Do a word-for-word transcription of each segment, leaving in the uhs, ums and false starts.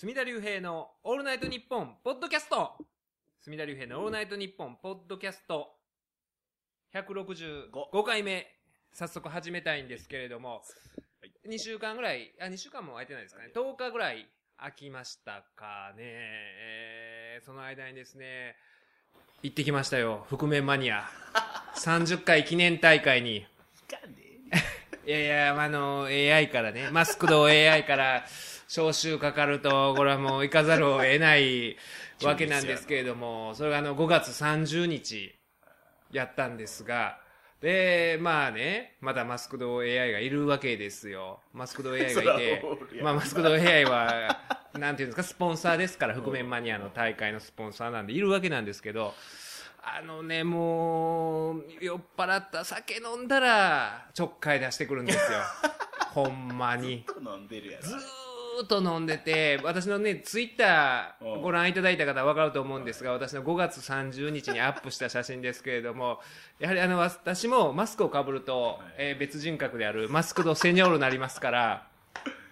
隅田竜平のオールナイトニッポンポッドキャスト、隅田竜平のオールナイトニッポンポッドキャストひゃくろくじゅうごかいめ、早速始めたいんですけれども、はい、にしゅうかんぐらい、あ、にしゅうかんも空いてないですかね、とおかぐらい空きましたかね、えー、その間にですね、行ってきましたよ、覆面マニアさんじゅっかい記念大会に。いやいや、あの エーアイ からね、マスクド エーアイ から招集かかると、これはもう行かざるを得ないわけなんですけれども、それがあのごがつさんじゅうにちやったんですが、で、まあね、まだマスクド エーアイ がいるわけですよ。マスクド エーアイ がいて、まあマスクド エーアイ は、なんていうんですか、スポンサーですから、覆面マニアの大会のスポンサーなんで、いるわけなんですけど、あのね、もう、酔っ払った酒飲んだら、ちょっかい出してくるんですよ。ほんまに。ずっと飲んでるやろ。ずーっと飲んでて、私のね、ツイッターご覧いただいた方はわかると思うんですが、私のごがつさんじゅうにちにアップした写真ですけれども、やはりあの、私もマスクをかぶると、えー、別人格であるマスクドセニョールになりますから、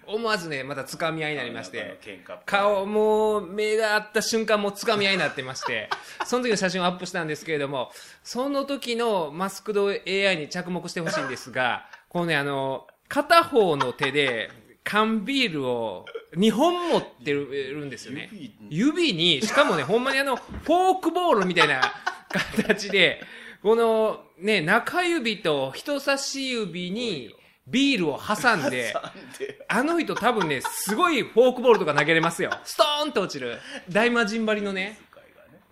思わずね、また掴み合いになりまして、顔、もう、目が合った瞬間、もう掴み合いになってまして、その時の写真をアップしたんですけれども、その時のマスクド エーアイ に着目してほしいんですが、このね、あの、片方の手で缶ビールをにほん持ってるんですよね。指に、しかもね、ほんまにあの、フォークボールみたいな形で、このね、中指と人差し指に、ビールを挟んで、あの人多分ね、すごいフォークボールとか投げれますよ。ストーンと落ちる。大魔神張りのね、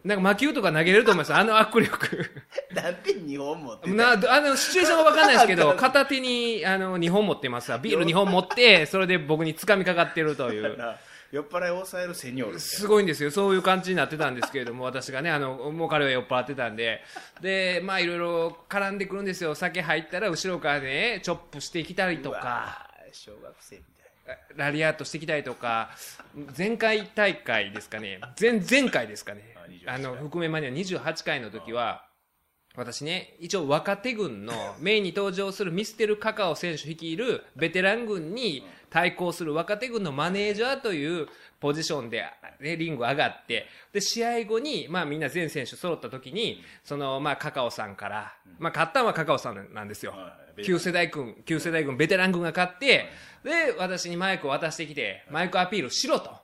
なんか魔球とか投げれると思います。あの握力。なんでにほん持ってな、あの、シチュエーションがわかんないですけど、片手に、あの、にほん持ってますわ。ビールにほん持って、それで僕に掴みかかってるという。酔っ払いを抑えるセニョールすごいんですよ。そういう感じになってたんですけれども、私がね、あの、もう彼は酔っ払ってたんで、で、まあいろいろ絡んでくるんですよ。酒入ったら後ろからね、チョップしてきたりとか、小学生みたいなラリアットしてきたりとか、前回大会ですかね、前前回ですかね、あの覆面マニアにじゅうはちかいの時は、私ね、一応若手軍のメインに登場するミステル・カカオ選手率いるベテラン軍に対抗する若手軍のマネージャーというポジションで、ね、リング上がって、で、試合後に、まあみんな全選手揃った時に、その、まあカカオさんから、まあ勝ったのはカカオさんなんですよ。旧世代軍、旧世代軍、ベテラン軍が勝って、で、私にマイクを渡してきて、マイクアピールしろと。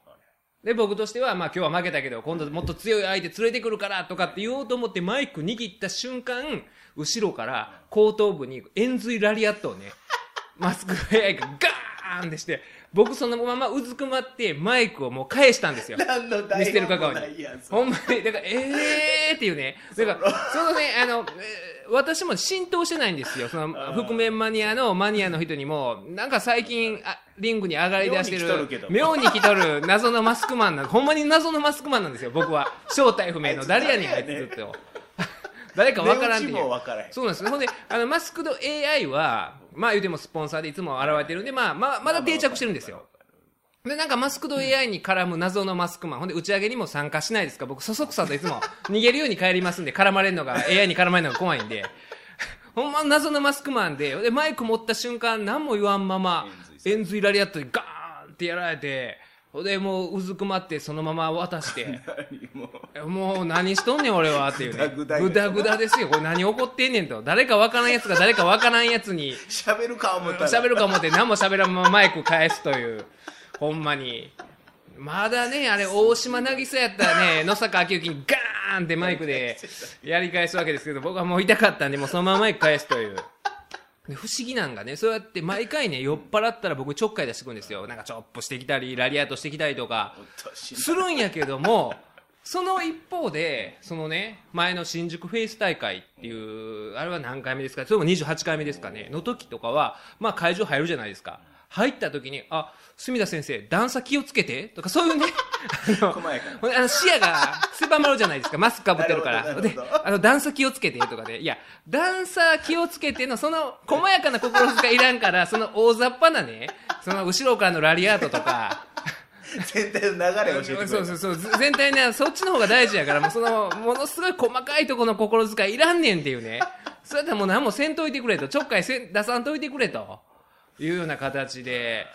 で、僕としては、まあ今日は負けたけど、今度もっと強い相手連れてくるから、とかって言おうと思ってマイク握った瞬間、後ろから後頭部に円髄ラリアットをね、マスクの エーアイ がガーンってして、僕そのままうずくまってマイクをもう返したんですよ。何の台本もないやつ。ほんまに、だから、えーっていうね。だから、そのね、あの、私も浸透してないんですよ。その、覆面マニアのマニアの人にも、なんか最近、あ、リングに上がり出してる、妙に来とる謎のマスクマンなん、ほんまに謎のマスクマンなんですよ、僕は。正体不明の誰やねん、あいつずっと。誰かわからんっていう。そうなんですね。ほんで、あの、マスクド エーアイ は、まあ言うてもスポンサーでいつも現れてるんで、まあ、まあ、まだ定着してるんですよ。で、なんかマスクド エーアイ に絡む謎のマスクマン。ほんで、打ち上げにも参加しないですか。僕、そそくさといつも逃げるように帰りますんで、絡まれるのが、エーアイ に絡まれるのが怖いんで。ほんま謎のマスクマンで、で、マイク持った瞬間、何も言わんまま、円髄ラリアットでガーンってやられて、ほんで、もう、うずくまって、そのまま渡して。もう、何しとんねん、俺は、っていうね。ぐだぐだですよ。これ何怒ってんねんと。誰かわからんやつが、誰かわからんやつに。喋るか思った。喋るか思って、何も喋らんままマイク返すという。ほんまに。まだね、あれ、大島渚やったらね、野坂昭之にガーンってマイクでやり返すわけですけど、僕はもう痛かったんで、もうそのままマイク返すという。不思議なんかね、そうやって毎回ね、酔っ払ったら僕ちょっかい出してくるんですよ。なんかチョップしてきたり、ラリアートしてきたりとか、するんやけども、その一方で、そのね、前の新宿フェイス大会っていう、あれは何回目ですか、それもにじゅうはちかいめですかね、の時とかは、まあ会場入るじゃないですか。入った時に、あ、隅田先生、段差気をつけてとか、そういうね、あの、あの視野が狭まるじゃないですか。マスク被ってるから。で、あの、段差気をつけてとかで、いや、段差気をつけての、その、細やかな心遣いいらんから、その大雑把なね、その後ろからのラリアートとか、全体の流れを教えてくれ。そうそうそう。全体ね、そっちの方が大事やから、もうその、ものすごい細かいとこの心遣いいらんねんっていうね。それだったらもう何もせんといてくれと、ちょっかいせん出さんといてくれと。いうような形で、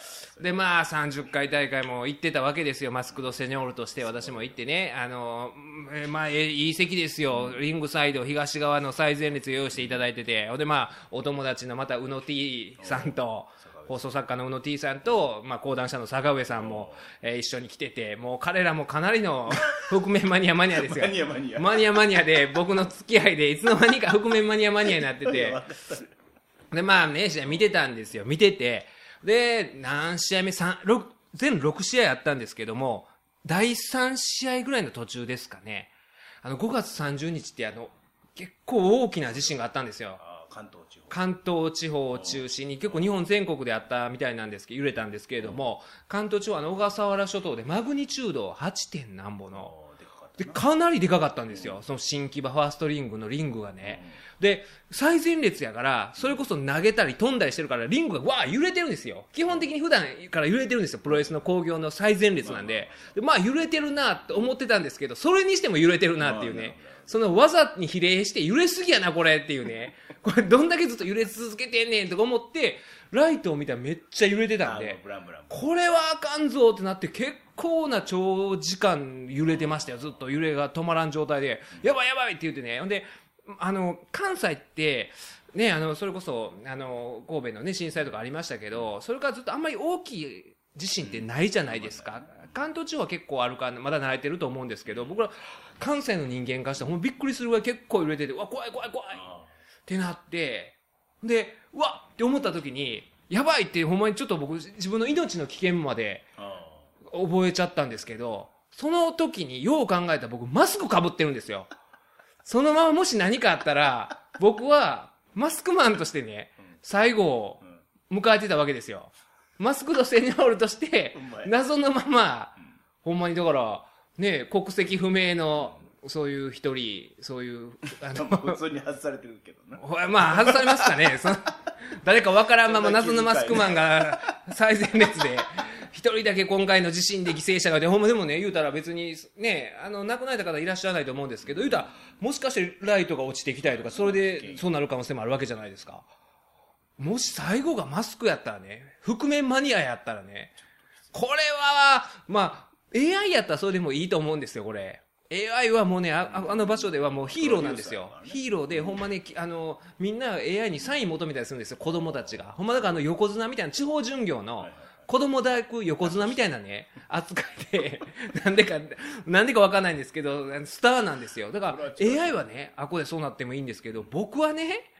でまあさんじゅっかい大会も行ってたわけですよ。マスクドセニョールとして私も行ってね、あのまあいい席ですよ。リングサイド東側の最前列用意していただいてて、でまあお友達のまた宇野 T さんと放送作家の宇野 T さんと、まあ、講談社の坂上さんも、えー、一緒に来てて、もう彼らもかなりの覆面マニアマニアですよ。マニアマニア。マニアマニアで、僕の付き合いで、いつの間にか覆面マニアマニアになってて。で、まあね、試合見てたんですよ。見てて。で、何試合目、三、六、全ろく試合あったんですけども、だいさん試合ぐらいの途中ですかね。あの、ごがつさんじゅうにちって、あの、結構大きな地震があったんですよ。関東地方。関東地方を中心に、結構日本全国であったみたいなんですけど、揺れたんですけれども、関東地方の小笠原諸島でマグニチュード はち. 何ぼの、で、かなりでかかったんですよ。その新木場ファーストリングのリングがね。で、最前列やから、それこそ投げたり飛んだりしてるから、リングがわー揺れてるんですよ。基本的に普段から揺れてるんですよ。プロレスの興行の最前列なんで。で、まあ揺れてるなと思ってたんですけど、それにしても揺れてるなっていうね。その技に比例して揺れすぎやなこれっていうね。これどんだけずっと揺れ続けてんねんとか思って、ライトを見たらめっちゃ揺れてたんで、これはあかんぞってなって結構な長時間揺れてましたよ。ずっと揺れが止まらん状態で、やばいやばいって言ってね。ほんで、あの、関西って、ね、あの、それこそ、あの、神戸のね、震災とかありましたけど、それからずっとあんまり大きい地震ってないじゃないですか。関東地方は結構あるからまだ慣れてると思うんですけど、僕ら関西の人間からしたらもうびっくりするぐらい結構揺れてて、うわ怖い怖い怖いってなって、でうわって思った時にやばいってほんまにちょっと僕自分の命の危険まで覚えちゃったんですけど、その時によう考えたら僕マスク被ってるんですよ。そのままもし何かあったら僕はマスクマンとしてね、最後を迎えてたわけですよ。マスクドセニョールとして、謎のまま、ほんまにだから、ね、国籍不明の、そういう一人、そういう、あの、普通に外されてるけどな。まあ、外されますかね。その誰かわからんまま謎のマスクマンが最前列で、一人だけ今回の地震で犠牲者が出て、ほんまでもね、言うたら別に、ね、あの、亡くなった方いらっしゃらないと思うんですけど、言うたら、もしかしてライトが落ちてきたりとか、それでそうなる可能性もあるわけじゃないですか。もし最後がマスクやったらね、覆面マニアやったらね、これは、まあ、エーアイ やったらそれでもいいと思うんですよ、これ。エーアイ はもうね、あ, あの場所ではもうヒーローなんですよ。ヒーローで、ほんまね、あの、みんな エーアイ にサイン求めたりするんですよ、子供たちが。ほんまだからあの横綱みたいな、地方巡業の子供大学横綱みたいなね、扱いで、なんでか、なんでかわかんないんですけど、スターなんですよ。だから、エーアイ はね、あ、これそうなってもいいんですけど、僕はね、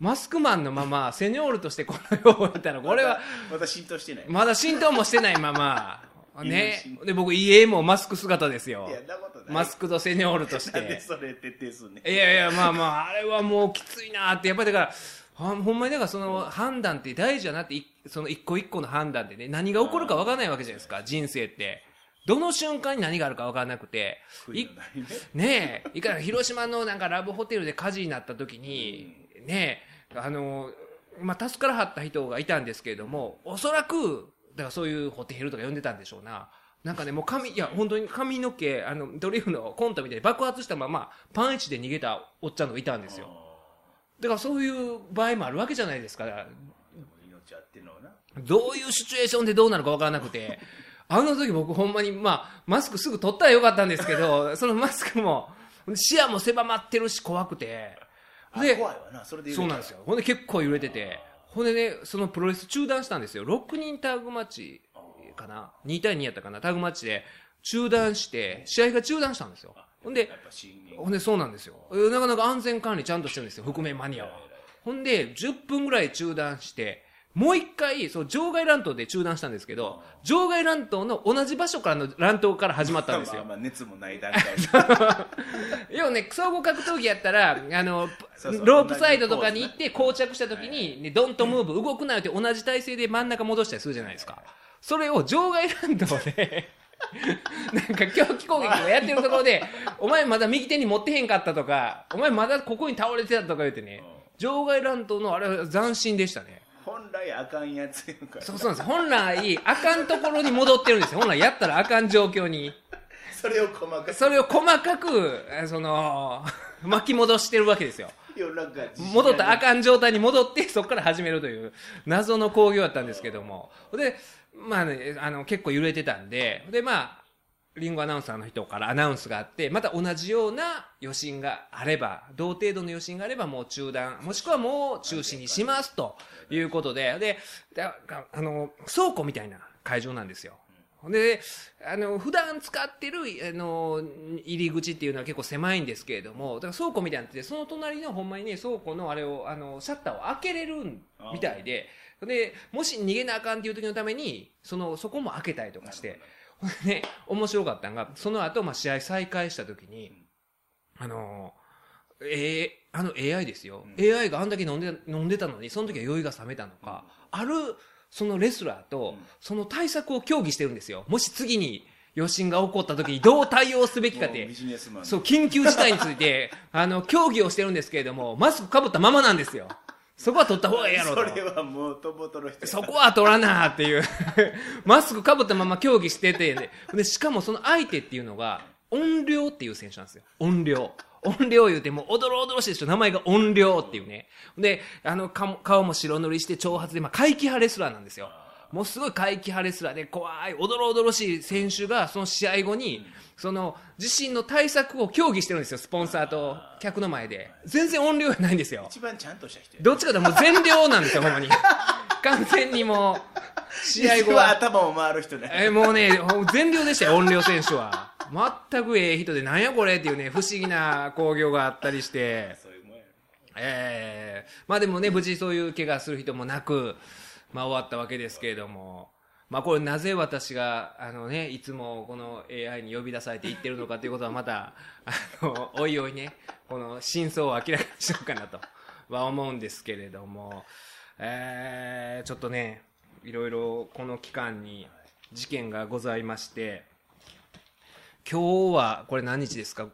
マスクマンのまま、セニョールとしてこの世を見たら、これは、まだ浸透してない。まだ浸透もしてないまま、ね。で、僕、家もマスク姿ですよ。いや、なことない。マスクとセニョールとして。なんでそれ徹底すんねん。いやいや、まあまあ、あれはもうきついなーって、やっぱりだから、ほんまにだからその判断って大事だなって、その一個一個の判断でね、何が起こるか分からないわけじゃないですか、人生って。どの瞬間に何があるか分からなくて。いねえ、いかが広島のなんかラブホテルで火事になった時に、ねえ、あの、まあ、助からはった人がいたんですけれども、おそらく、だからそういうホテルとか呼んでたんでしょうな。なんかね、もう髪、いや、本当に髪の毛、あの、ドリフのコントみたいに爆発したまま、パンイチで逃げたおっちゃんがいたんですよ。だからそういう場合もあるわけじゃないですか。命あってのな。どういうシチュエーションでどうなるかわからなくて、あの時僕ほんまに、まあ、マスクすぐ取ったらよかったんですけど、そのマスクも、視野も狭まってるし怖くて、で、怖いわな、それでそうなんですよ。ほんで結構揺れてて、ほんでね、そのプロレス中断したんですよ。ろくにんタッグマッチかな、にたいにやったかな、タッグマッチで中断して、試合が中断したんですよ。ほんで、ほんでそうなんですよ。なかなか安全管理ちゃんとしてるんですよ、覆面マニアは。ほんで、じゅっぷんぐらい中断して、もう一回、そう、場外乱闘で中断したんですけど、場外乱闘の同じ場所からの乱闘から始まったんですよ。まあまあ熱もない段階で。要はね、総合格闘技やったら、あの、そうそうロープサイドとかに行って、膠着した時に、ね、ドンとムーブ動くなよって同じ体勢で真ん中戻したりするじゃないですか。それを場外乱闘で、なんか狂気攻撃をやってるところで、お前まだ右手に持ってへんかったとか、お前まだここに倒れてたとか言ってね、場外乱闘のあれは斬新でしたね。本来あかんやつやから。そうそうなんです。本来あかんところに戻ってるんですよ。本来やったらあかん状況に。それを細かく。それを細かく、その、巻き戻してるわけですよ。戻ったあかん状態に戻ってそこから始めるという謎の興行だったんですけども、でまあね、あの結構揺れてたんで、でまあリンゴアナウンサーの人からアナウンスがあって、また同じような余震があれば、同程度の余震があればもう中断もしくはもう中止にしますということで、であの倉庫みたいな会場なんですよ。であの普段使ってるあの入り口っていうのは結構狭いんですけれども、だから倉庫みたいなので、その隣のほんまにね倉庫のあれをあのシャッターを開けれるみたいで、でもし逃げなあかんっていう時のために そのそこも開けたりとかして。ね、面白かったのが、その後、まあ、試合再開したときに、あの、えー、あの エーアイ ですよ。うん、エーアイ があんだけ飲んで、飲んでたのに、その時は酔いが冷めたのか、うん、ある、そのレスラーと、その対策を協議してるんですよ。もし次に余震が起こった時にどう対応すべきかって、そう、緊急事態について、あの、協議をしてるんですけれども、マスクかぶったままなんですよ。そこは取った方がいいやろと。それはもうとぼとろ人。そこは取らなーっていう。マスクかぶったまま競技してて、ね、で、しかもその相手っていうのが、音量っていう選手なんですよ。音量。音量言うても、おどろおどろしいでしょ。名前が音量っていうね。で、あの、顔も白塗りして、長髪で、まあ、怪奇派レスラーなんですよ。もうすごい怪奇派レスラーで、怖い、おどろおどろしい選手が、その試合後に、その、自身の対策を協議してるんですよ、スポンサーと客の前で。全然音量じゃないんですよ。一番ちゃんとした人。どっちかというともう全量なんですよ、ほんまに。完全にもう、試合後は。頭を回る人ね。え、もうね、全量でしたよ、音量選手は。全くええ人で、なんやこれっていうね、不思議な興行があったりして。そういうもんや。ええー。まあでもね、無事そういう怪我する人もなく、まあ終わったわけですけれども、まあこれなぜ私が、あのね、いつもこの エーアイ に呼び出されて言ってるのかということはまた、あの、おいおいね、この真相を明らかにしようかなとは思うんですけれども、えー、ちょっとね、いろいろこの期間に事件がございまして、今日は、これ何日ですか ?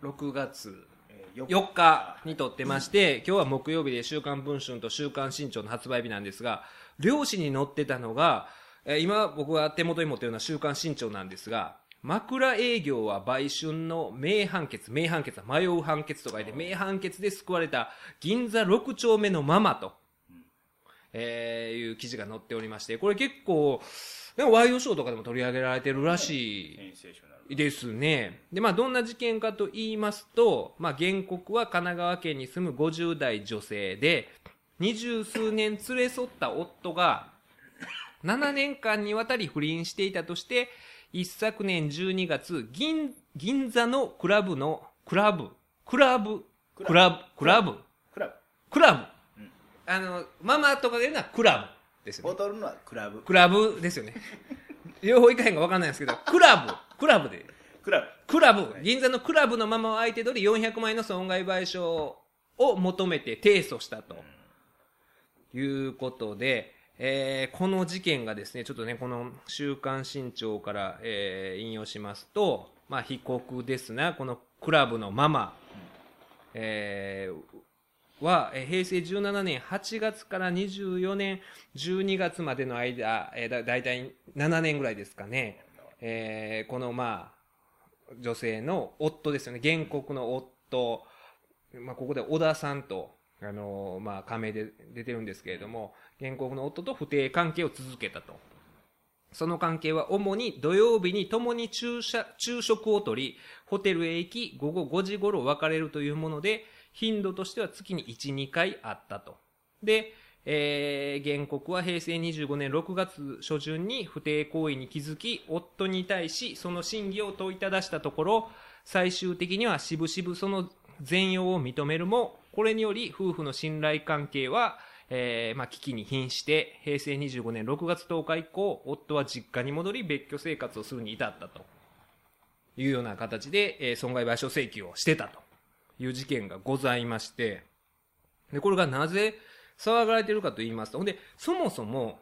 ろくがつ。よっかにとってまして、今日は木曜日で週刊文春と週刊新潮の発売日なんですが、両紙に載ってたのが、えー、今僕が手元に持ってるのは週刊新潮なんですが、枕営業は売春の名判決、名判決は迷う判決とか言って、名判決で救われた銀座ろく丁目のママと、えー、いう記事が載っておりまして、これ結構、ワイドショーとかでも取り上げられてるらしい。ですね。で、まあ、どんな事件かと言いますと、まあ、原告は神奈川県に住むごじゅう代女性で、二十数年連れ添った夫が、ななねんかんにわたり不倫していたとして、一昨年じゅうにがつ、銀、銀座のクラブの、クラブ、クラブ、クラブ、クラブ、クラブ、クラブ、うん、あの、ママとかで言うのはクラブですよね。踊るのはクラブ。クラブですよね。両方いかへんかわかんないんですけど、クラブ。クラブで。クラブ。クラブ。銀座のクラブのママを相手取りよんひゃくまんえんの損害賠償を求めて提訴したと。いうことで、えー、この事件がですね、ちょっとね、この週刊新潮から、えー、引用しますと、まあ、被告ですな、このクラブのママ、えー、は、平成じゅうななねんはちがつからにじゅうよねんじゅうにがつまでの間、えー、だいたいななねんぐらいですかね。えー、この、まあ、女性の夫ですよね。原告の夫。まあ、ここで小田さんと、あのー、まあ、仮名で出てるんですけれども、原告の夫と不貞関係を続けたと。その関係は主に土曜日に共に昼食をとり、ホテルへ行き、午後ごじ頃別れるというもので、頻度としては月にいち、にかいあったと。で、えー、原告は平成にじゅうごねんろくがつ初旬に不貞行為に気づき、夫に対しその真偽を問いただしたところ、最終的にはしぶしぶその全容を認めるも、これにより夫婦の信頼関係は、えー、まあ、危機に瀕して、平成にじゅうごねんろくがつとおか以降、夫は実家に戻り別居生活をするに至ったというような形で、えー、損害賠償請求をしてたという事件がございまして、で、これがなぜ、騒がれているかと言いますと、ほんで、そもそも、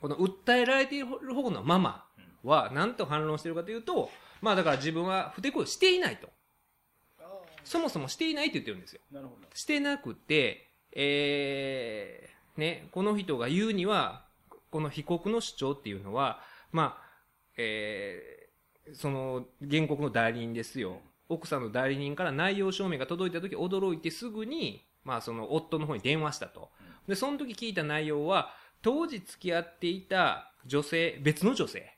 この訴えられている方のママは何と反論しているかというと、まあだから自分は不貞行為をしていないと。そもそもしていないと言ってるんですよ。なるほど。してなくて、えー、ね、この人が言うには、この被告の主張っていうのは、まあ、えー、その原告の代理人ですよ。奥さんの代理人から内容証明が届いた時驚いてすぐに、まあ、その夫の方に電話したと。でその時聞いた内容は、当時付き合っていた女性、別の女性、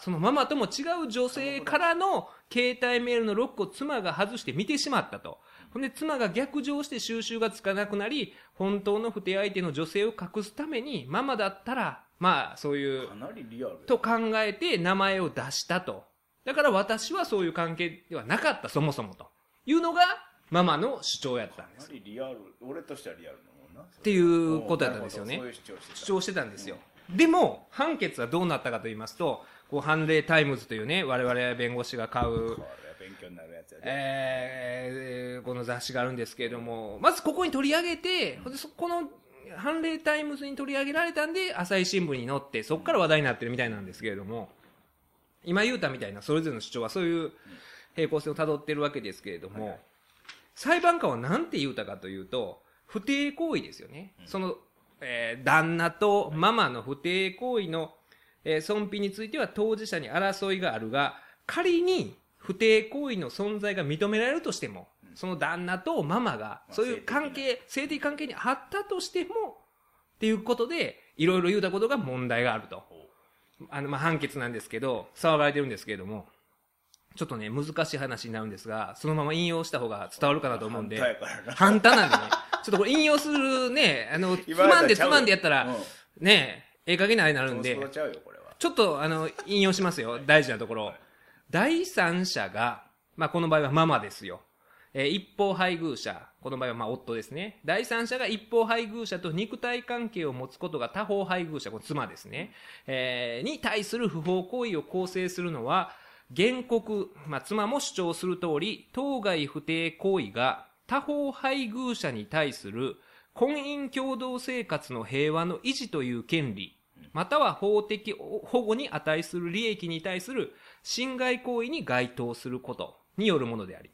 そのママとも違う女性からの携帯メールのロックを妻が外して見てしまったと。ほんで妻が逆上して収拾がつかなくなり、本当の不手相手の女性を隠すためにママだったら、まあそういう、かなりリアルと考えて名前を出したと。だから私はそういう関係ではなかったそもそもというのがママの主張やったんです。かなりリアル、俺としてはリアルなもんなっていうことだったんですよね。そういう主張してた、主張してたんですよ、うん、でも判決はどうなったかと言いますと、こう判例タイムズというね、我々弁護士が買う勉強になるやつや、えー、この雑誌があるんですけれども、まずここに取り上げて、うん、この判例タイムズに取り上げられたんで朝日新聞に載って、そこから話題になってるみたいなんですけれども、今言うたみたいなそれぞれの主張はそういう平行線をたどっているわけですけれども、うんはい、裁判官は何て言うたかというと、不貞行為ですよね、うん、その、えー、旦那とママの不貞行為の損否については当事者に争いがあるが、仮に不貞行為の存在が認められるとしても、その旦那とママがそういう関係、性的関係にあったとしてもっていうことで、いろいろ言うたことが問題があると。あのまあ判決なんですけど、騒がれてるんですけれども、ちょっとね難しい話になるんですが、そのまま引用した方が伝わるかなと思うんで、反対なんでねちょっとこれ引用するね、あのつまんでつまんでやったらねええ加減なあれになるんで、ちょっとあの引用しますよ、大事なところ。第三者が、まあこの場合はママですよ、えー、一方配偶者、この場合はまあ夫ですね。第三者が一方配偶者と肉体関係を持つことが他方配偶者、この妻ですね、えー、に対する不法行為を構成するのは、原告、まあ妻も主張する通り、当該不貞行為が他方配偶者に対する婚姻共同生活の平和の維持という権利、または法的保護に値する利益に対する侵害行為に該当することによるものであり、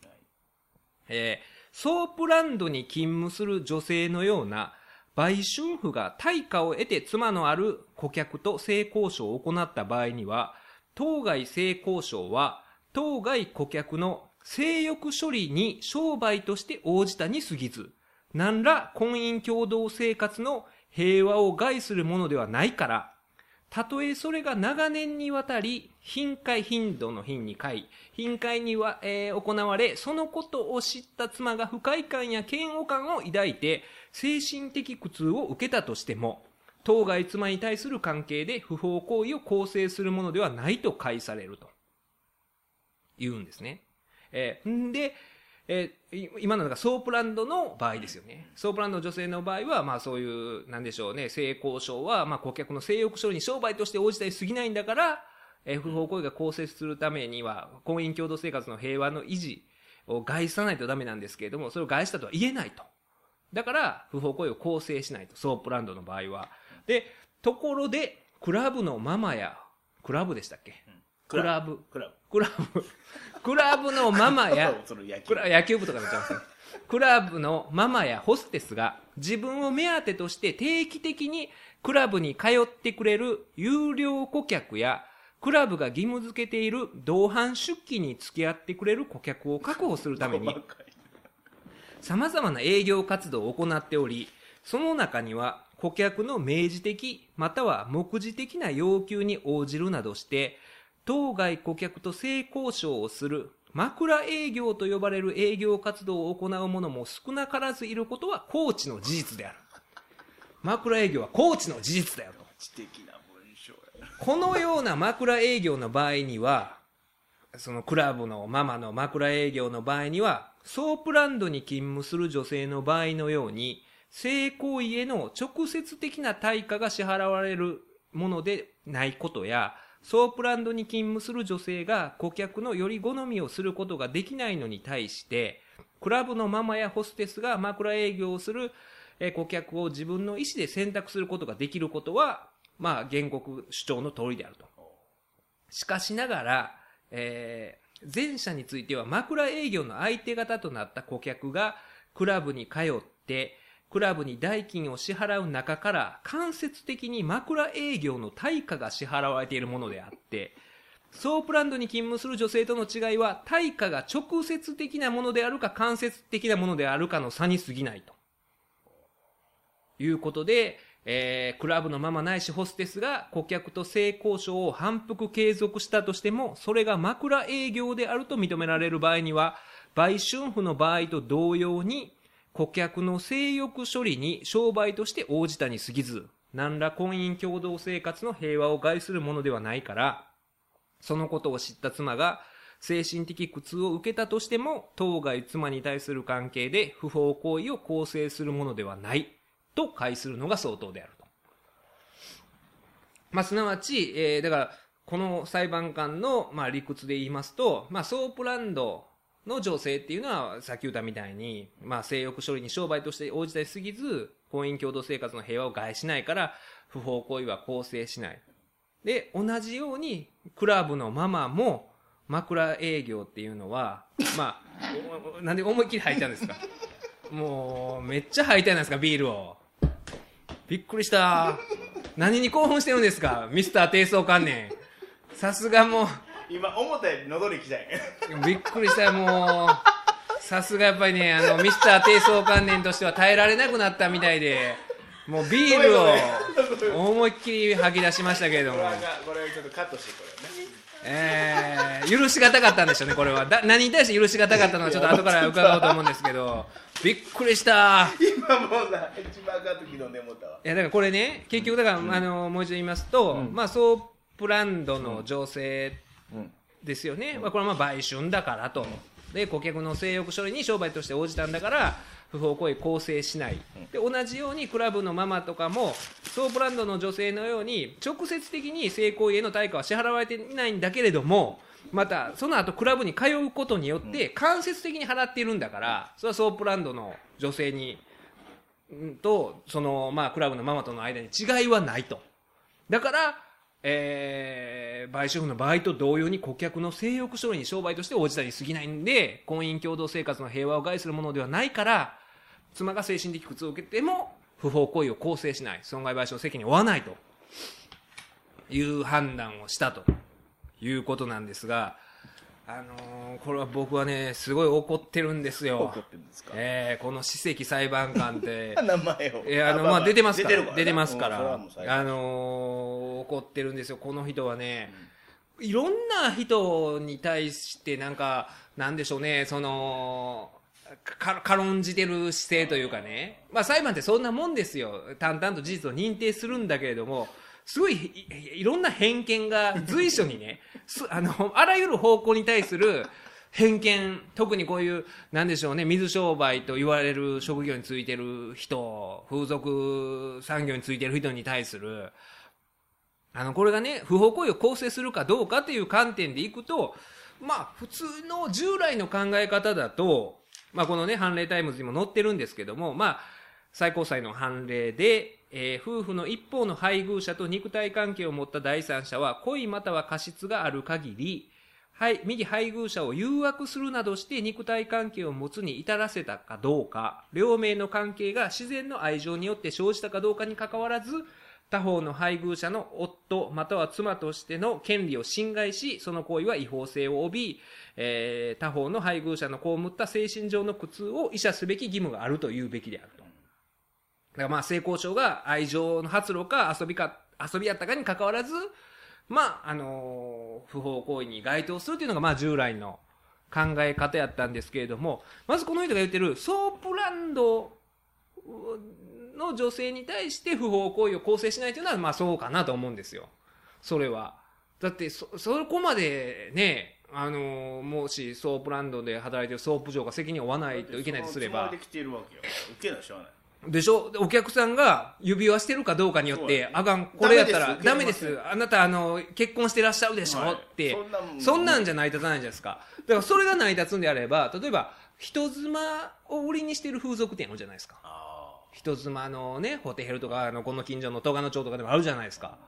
えー、ソープランドに勤務する女性のような売春婦が対価を得て妻のある顧客と性交渉を行った場合には、当該性交渉は当該顧客の性欲処理に商売として応じたに過ぎず、何ら婚姻共同生活の平和を害するものではないから、たとえそれが長年にわたり、頻回頻度の頻に回、頻回には、えー、行われ、そのことを知った妻が不快感や嫌悪感を抱いて、精神的苦痛を受けたとしても、当該妻に対する関係で不法行為を構成するものではないと解されると。言うんですね。えー、んで、えー、今のがソープランドの場合ですよね。ソープランドの女性の場合は、まあそういう、なんでしょうね、性交渉は、まあ顧客の性欲処理に商売として応じたり過ぎないんだから、えー、不法行為が構成するためには、婚姻共同生活の平和の維持を害さないとダメなんですけれども、それを害したとは言えないと。だから、不法行為を構成しないと、ソープランドの場合は。で、ところで、クラブのママや、クラブでしたっけ、クラブ、クラブ、クラブ、クラブのママや、野球部とかになっちゃいますね。クラブのママやホステスが自分を目当てとして定期的にクラブに通ってくれる有料顧客や、クラブが義務付けている同伴出勤に付き合ってくれる顧客を確保するために、様々な営業活動を行っており、その中には顧客の明示的または目次的な要求に応じるなどして、当該顧客と性交渉をする枕営業と呼ばれる営業活動を行う者も少なからずいることは高知の事実である。枕営業は高知の事実だよと。知的な文章や。このような枕営業の場合には、そのクラブのママの枕営業の場合には、ソープランドに勤務する女性の場合のように、性行為への直接的な対価が支払われるものでないことや、ソープランドに勤務する女性が顧客のより好みをすることができないのに対して、クラブのママやホステスが枕営業をする顧客を自分の意思で選択することができることは、まあ原告主張の通りであると。しかしながら、えー、前者については枕営業の相手方となった顧客がクラブに通って、クラブに代金を支払う中から間接的に枕営業の対価が支払われているものであって、ソープランドに勤務する女性との違いは、対価が直接的なものであるか間接的なものであるかの差に過ぎないということで、えー、クラブのママないしホステスが顧客と性交渉を反復継続したとしても、それが枕営業であると認められる場合には、売春婦の場合と同様に顧客の性欲処理に商売として応じたに過ぎず、何ら婚姻共同生活の平和を害するものではないから、そのことを知った妻が精神的苦痛を受けたとしても、当該妻に対する関係で不法行為を構成するものではないと解するのが相当であると。まあ、すなわち、えー、だからこの裁判官のまあ理屈で言いますと、まあ、ソープランドの女性っていうのは、さっき言ったみたいに、まあ、性欲処理に商売として応じたりすぎず、婚姻共同生活の平和を害しないから、不法行為は構成しない。で、同じように、クラブのママも、枕営業っていうのは、まあ、なんで思いっきり吐いたんですか？もう、めっちゃ吐いたじゃないですか、ビールを。びっくりした。何に興奮してるんですか、ミスター低層観念。さすがもう、今思ったより喉に来たいびっくりしたよ。もうさすがやっぱりね、あのミスター低層観念としては耐えられなくなったみたいで、もうビールを思いっきり吐き出しましたけれども、これちょっとカットして、これね、えー、許しがたかったんでしょうね。これはだ何に対して許しがたかったのか、ちょっと後から伺おうと思うんですけど、びっくりした。今もうな一番赤時の根元は、いやだからこれね、結局だから、うん、あのもう一度言いますと、うん、まあソープランドの女性って、うん、ですよね、うん、これはまあ売春だからと、で顧客の性欲処理に商売として応じたんだから不法行為構成しない、で同じようにクラブのママとかもソープランドの女性のように直接的に性行為への対価は支払われていないんだけれども、またその後クラブに通うことによって間接的に払っているんだから、それはソープランドの女性にとその、まあ、クラブのママとの間に違いはないと。だからえー、売春婦の場合と同様に顧客の性欲処理に商売として応じたに過ぎないんで、婚姻共同生活の平和を害するものではないから、妻が精神的苦痛を受けても不法行為を構成しない、損害賠償責任を負わないという判断をしたということなんですが、あのー、これは僕はねすごい怒ってるんですよ。怒ってるんですか？えー、この史跡裁判官って名前を、えー、あのまあ出てますから、出てますから、あのー、怒ってるんですよ。この人はね、うん、いろんな人に対してなんかなんでしょうね、そのか軽んじてる姿勢というかね、まあ裁判ってそんなもんですよ。淡々と事実を認定するんだけれども。すごい い, いろんな偏見が随所にねあのあらゆる方向に対する偏見、特にこういうなんでしょうね、水商売と言われる職業についてる人、風俗産業についてる人に対するあのこれがね不法行為を構成するかどうかという観点でいくと、まあ普通の従来の考え方だと、まあこのね判例タイムズにも載ってるんですけども、まあ最高裁の判例で、えー、夫婦の一方の配偶者と肉体関係を持った第三者は故意または過失がある限り、はい、右配偶者を誘惑するなどして肉体関係を持つに至らせたかどうか、両名の関係が自然の愛情によって生じたかどうかにかかわらず、他方の配偶者の夫または妻としての権利を侵害し、その行為は違法性を帯び、えー、他方の配偶者の被った精神上の苦痛を慰謝すべき義務があるというべきであると。だからまあ性交渉が愛情の発露か遊びか、遊びやったかに関わらず、まあ、あの、不法行為に該当するというのがまあ従来の考え方やったんですけれども、まずこの人が言ってるソープランドの女性に対して不法行為を構成しないというのはまあそうかなと思うんですよ。それは。だってそ、そこまでね、あのもしソープランドで働いてるソープ嬢が責任を負わないといけないとすれば。できているわけよ。受けなしゃあない。でしょ、お客さんが指輪してるかどうかによって、あかん、これやったらダメです。あなた、あの、結婚してらっしゃるでしょ、はい、ってそん。そんなんじゃ成り立たないじゃないですか。だからそれが成り立つんであれば、例えば、人妻を売りにしてる風俗店あるじゃないですか。あ人妻のね、ホテヘルとか、あの、この近所の戸賀野町とかでもあるじゃないですか。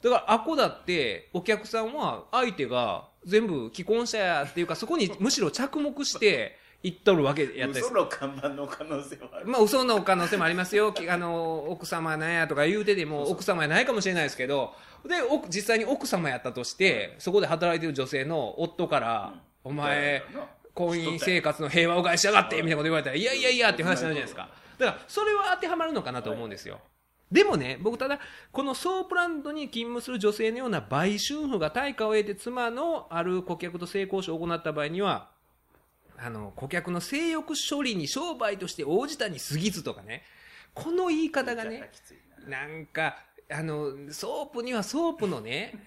だから、あこだって、お客さんは相手が全部既婚者やっていうか、そこにむしろ着目して、言っとるわけやったです。嘘の看板の可能性もある。まあ嘘の可能性もありますよ。あの奥様なんやとか言うてても奥様やないかもしれないですけど、で実際に奥様やったとして、そこで働いてる女性の夫から、うん、お前婚姻生活の平和を害しやがってみたいなこと言われたら、いやいやいやって話になるじゃないですか。だからそれは当てはまるのかなと思うんですよ。はい、でもね、僕ただこのソープランドに勤務する女性のような売春婦が対価を得て妻のある顧客と性交渉を行った場合には、あの顧客の性欲処理に商売として応じたに過ぎずとかね、この言い方がね、なんかあのソープにはソープのね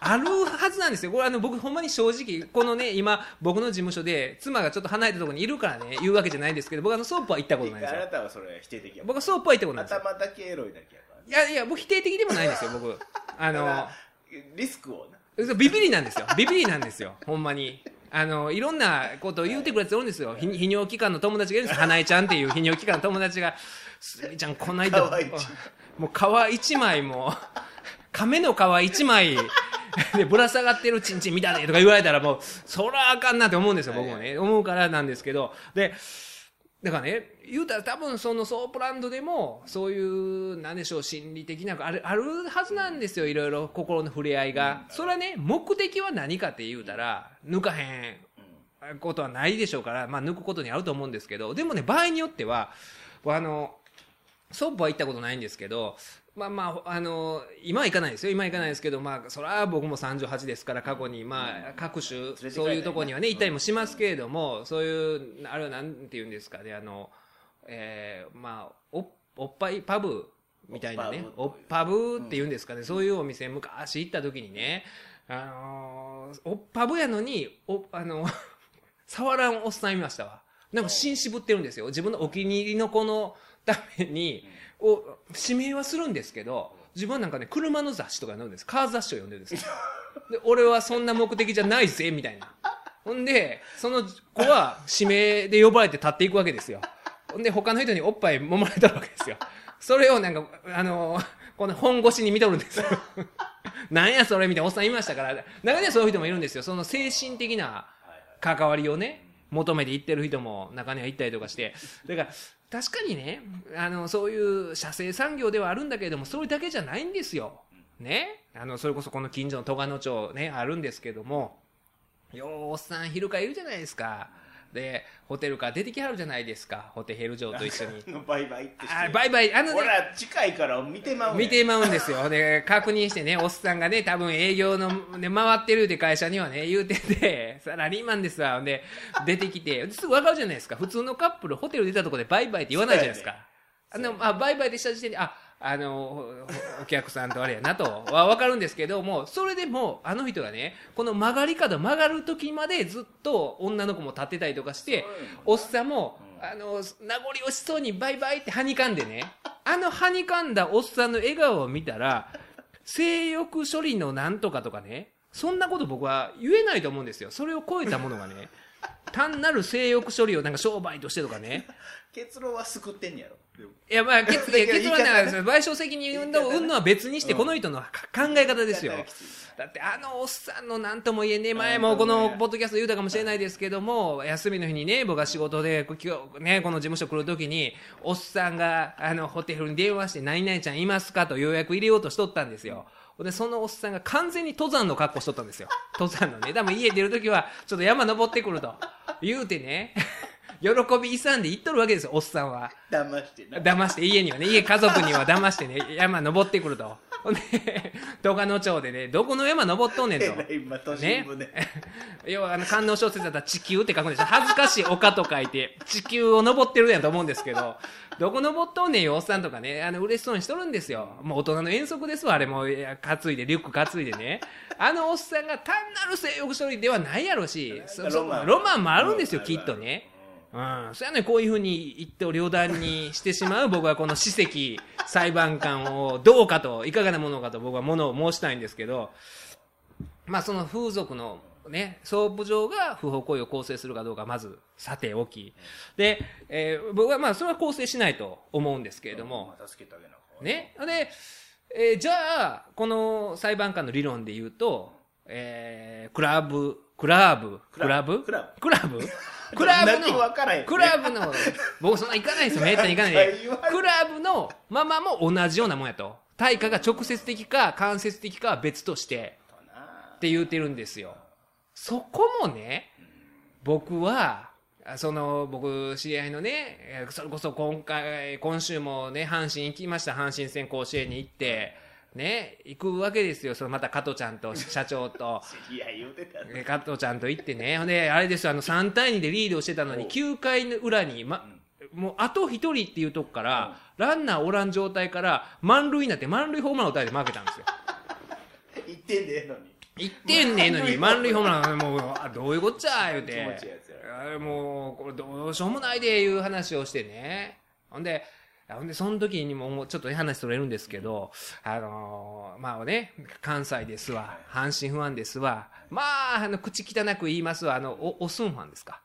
あるはずなんですよ。これあの僕ほんまに正直このね今僕の事務所で妻がちょっと離れたところにいるからね言うわけじゃないんですけど、僕あのソープは行ったことないんですよ。あなたはそれ否定的や。僕はソープは行ったことないんですよ。頭だけエロいだけやから。いやいや僕否定的でもないんですよ僕。あのリスクをな。ビビリなんですよ。ビビリなんですよほんまに。あのいろんなことを言うてくるやつおるんですよ。泌尿器官の友達がいるんですよ。花江ちゃんっていう泌尿器官の友達が、すみちゃんこないだもう皮一枚も亀の皮一枚。でぶら下がってるチンチン見たねとか言われたらもうそらあかんなって思うんですよ僕もね、思うからなんですけど、でだからね言うたら多分そのソープランドでもそういうなんでしょう心理的なあるあるはずなんですよ、いろいろ心の触れ合いが。それはね目的は何かって言うたら抜かへんことはないでしょうから、まあ抜くことにあると思うんですけど、でもね場合によってはあのソープは行ったことないんですけど。まあまあ、あのー、今は行かないですよ。今は行かないですけど、まあ、そら僕もさんじゅうはちですから、過去に、まあ、各種、そういうところにはね、行ったりもしますけれども、そういう、あれはなんて言うんですかね、あの、えー、まあ、お、おっぱいパブみたいなね、おっぱぶって言うんですかね、そういうお店、昔行った時にね、あのー、おっぱぶやのに、お、あの、触らんおっさんいましたわ。なんか、紳士ぶってるんですよ。自分のお気に入りの子の、ために、お、指名はするんですけど、自分はなんかね、車の雑誌とか読んでるんです。カー雑誌を読んでるんですよ。で、俺はそんな目的じゃないぜ、みたいな。ほんで、その子は指名で呼ばれて立っていくわけですよ。ほんで、他の人におっぱい揉まれたわけですよ。それをなんか、あのー、この本越しに見とるんですよ。なんやそれみたいなおっさんいましたから、中にはそういう人もいるんですよ。その精神的な関わりをね、求めて行ってる人も中には行ったりとかして。だから、確かにね、あの、そういう社製産業ではあるんだけれども、それだけじゃないんですよ。ね。あの、それこそこの近所の戸賀野町ね、あるんですけども、ようおっさん昼からいるじゃないですか。で、ホテルから出てきはるじゃないですか。ホテヘル城と一緒に。バイバイってして。あ、バイバイ。あのね。ほら、近いから見てまうね。見てまうんですよ。で、確認してね、おっさんがね、多分営業の、ね、回ってるって会社にはね、言うてて、サラリーマンですわ。で、出てきて、すぐわかるじゃないですか。普通のカップル、ホテル出たとこでバイバイって言わないじゃないですか。あの、まあ、バイバイでした時点で、あ、あの、お客さんとあれやなとはわかるんですけども、それでも、あの人がね、この曲がり角曲がる時までずっと女の子も立ってたりとかして、おっさんも、あの、名残惜しそうにバイバイってはにかんでね、あのはにかんだおっさんの笑顔を見たら、性欲処理のなんとかとかね、そんなこと僕は言えないと思うんですよ。それを超えたものがね、単なる性欲処理をなんか商売としてとかね。結論は救ってんやろ。いやまあ結論は賠償責任運動を生むのは別にしてこの人の考え方ですよ。だってあのおっさんの何とも言えねえ、前もこのポッドキャストで言うたかもしれないですけども、休みの日にね僕が仕事で今日ねこの事務所来る時におっさんがあのホテルに電話して何々ちゃんいますかと予約入れようとしとったんですよ。でそのおっさんが完全に登山の格好しとったんですよ。登山のね多分家出る時はちょっと山登ってくると言うてね。喜び勇んで言っとるわけですよ、おっさんは。騙してな。騙して、家にはね、家家族には騙してね、山登ってくると。ほんで、戸賀野町でね、どこの山登っとんねんと。今、都心部で。ね、要は、あの、官能小説だったら地球って書くんですよ。恥ずかしい丘と書いて、地球を登ってるやんと思うんですけど、どこ登っとんねんよ、おっさんとかね、あの、嬉しそうにしとるんですよ。もう大人の遠足ですわ、あれも、担いで、リュック担いでね。あのおっさんが単なる性欲処理ではないやろし、そロマン。ロマンもあるんですよ、きっとね。うん、そやね、こういうふうに一刀両断にしてしまう僕はこの史跡裁判官をどうかと、いかがなものかと僕はものを申したいんですけど、まあその風俗のね、ソープ場が不法行為を構成するかどうかまずさておき。で、えー、僕はまあそれは構成しないと思うんですけれども。助けてあげなかった。ね。で、えー、じゃあ、この裁判官の理論で言うと、えー、クラブ、クラブ、クラブクラブクラブクラブのクラブの僕そんな行かないですよ、めったに行かないで。クラブのママも同じようなもんやと、対価が直接的か間接的かは別としてって言うてるんですよ。そこもね、僕はその僕知り合いのね、それこそ今回今週もね阪神行きました。阪神戦甲子園に行ってね、行くわけですよ。そのまた加藤ちゃんと社長といや言うてた、ね、加藤ちゃんと行ってね、ほんであれですよ、あのさんたいにでリードしてたのにきゅうかいの裏に、ま、もうあとひとりっていうとこから、うん、ランナーおらん状態から満塁になって満塁ホームランを打たれて負けたんですよ。いってんでええのにいってんねえのに満塁ホームラン、もうどういうこっちゃー言うて、もうこれどうしようもないでいう話をしてね、ほんででその時にもちょっと話それるんですけど、あのー、まあね、関西ですわ、阪神ファンですわ、まあ、あの口汚く言いますわ、あの お, おすんファンですか、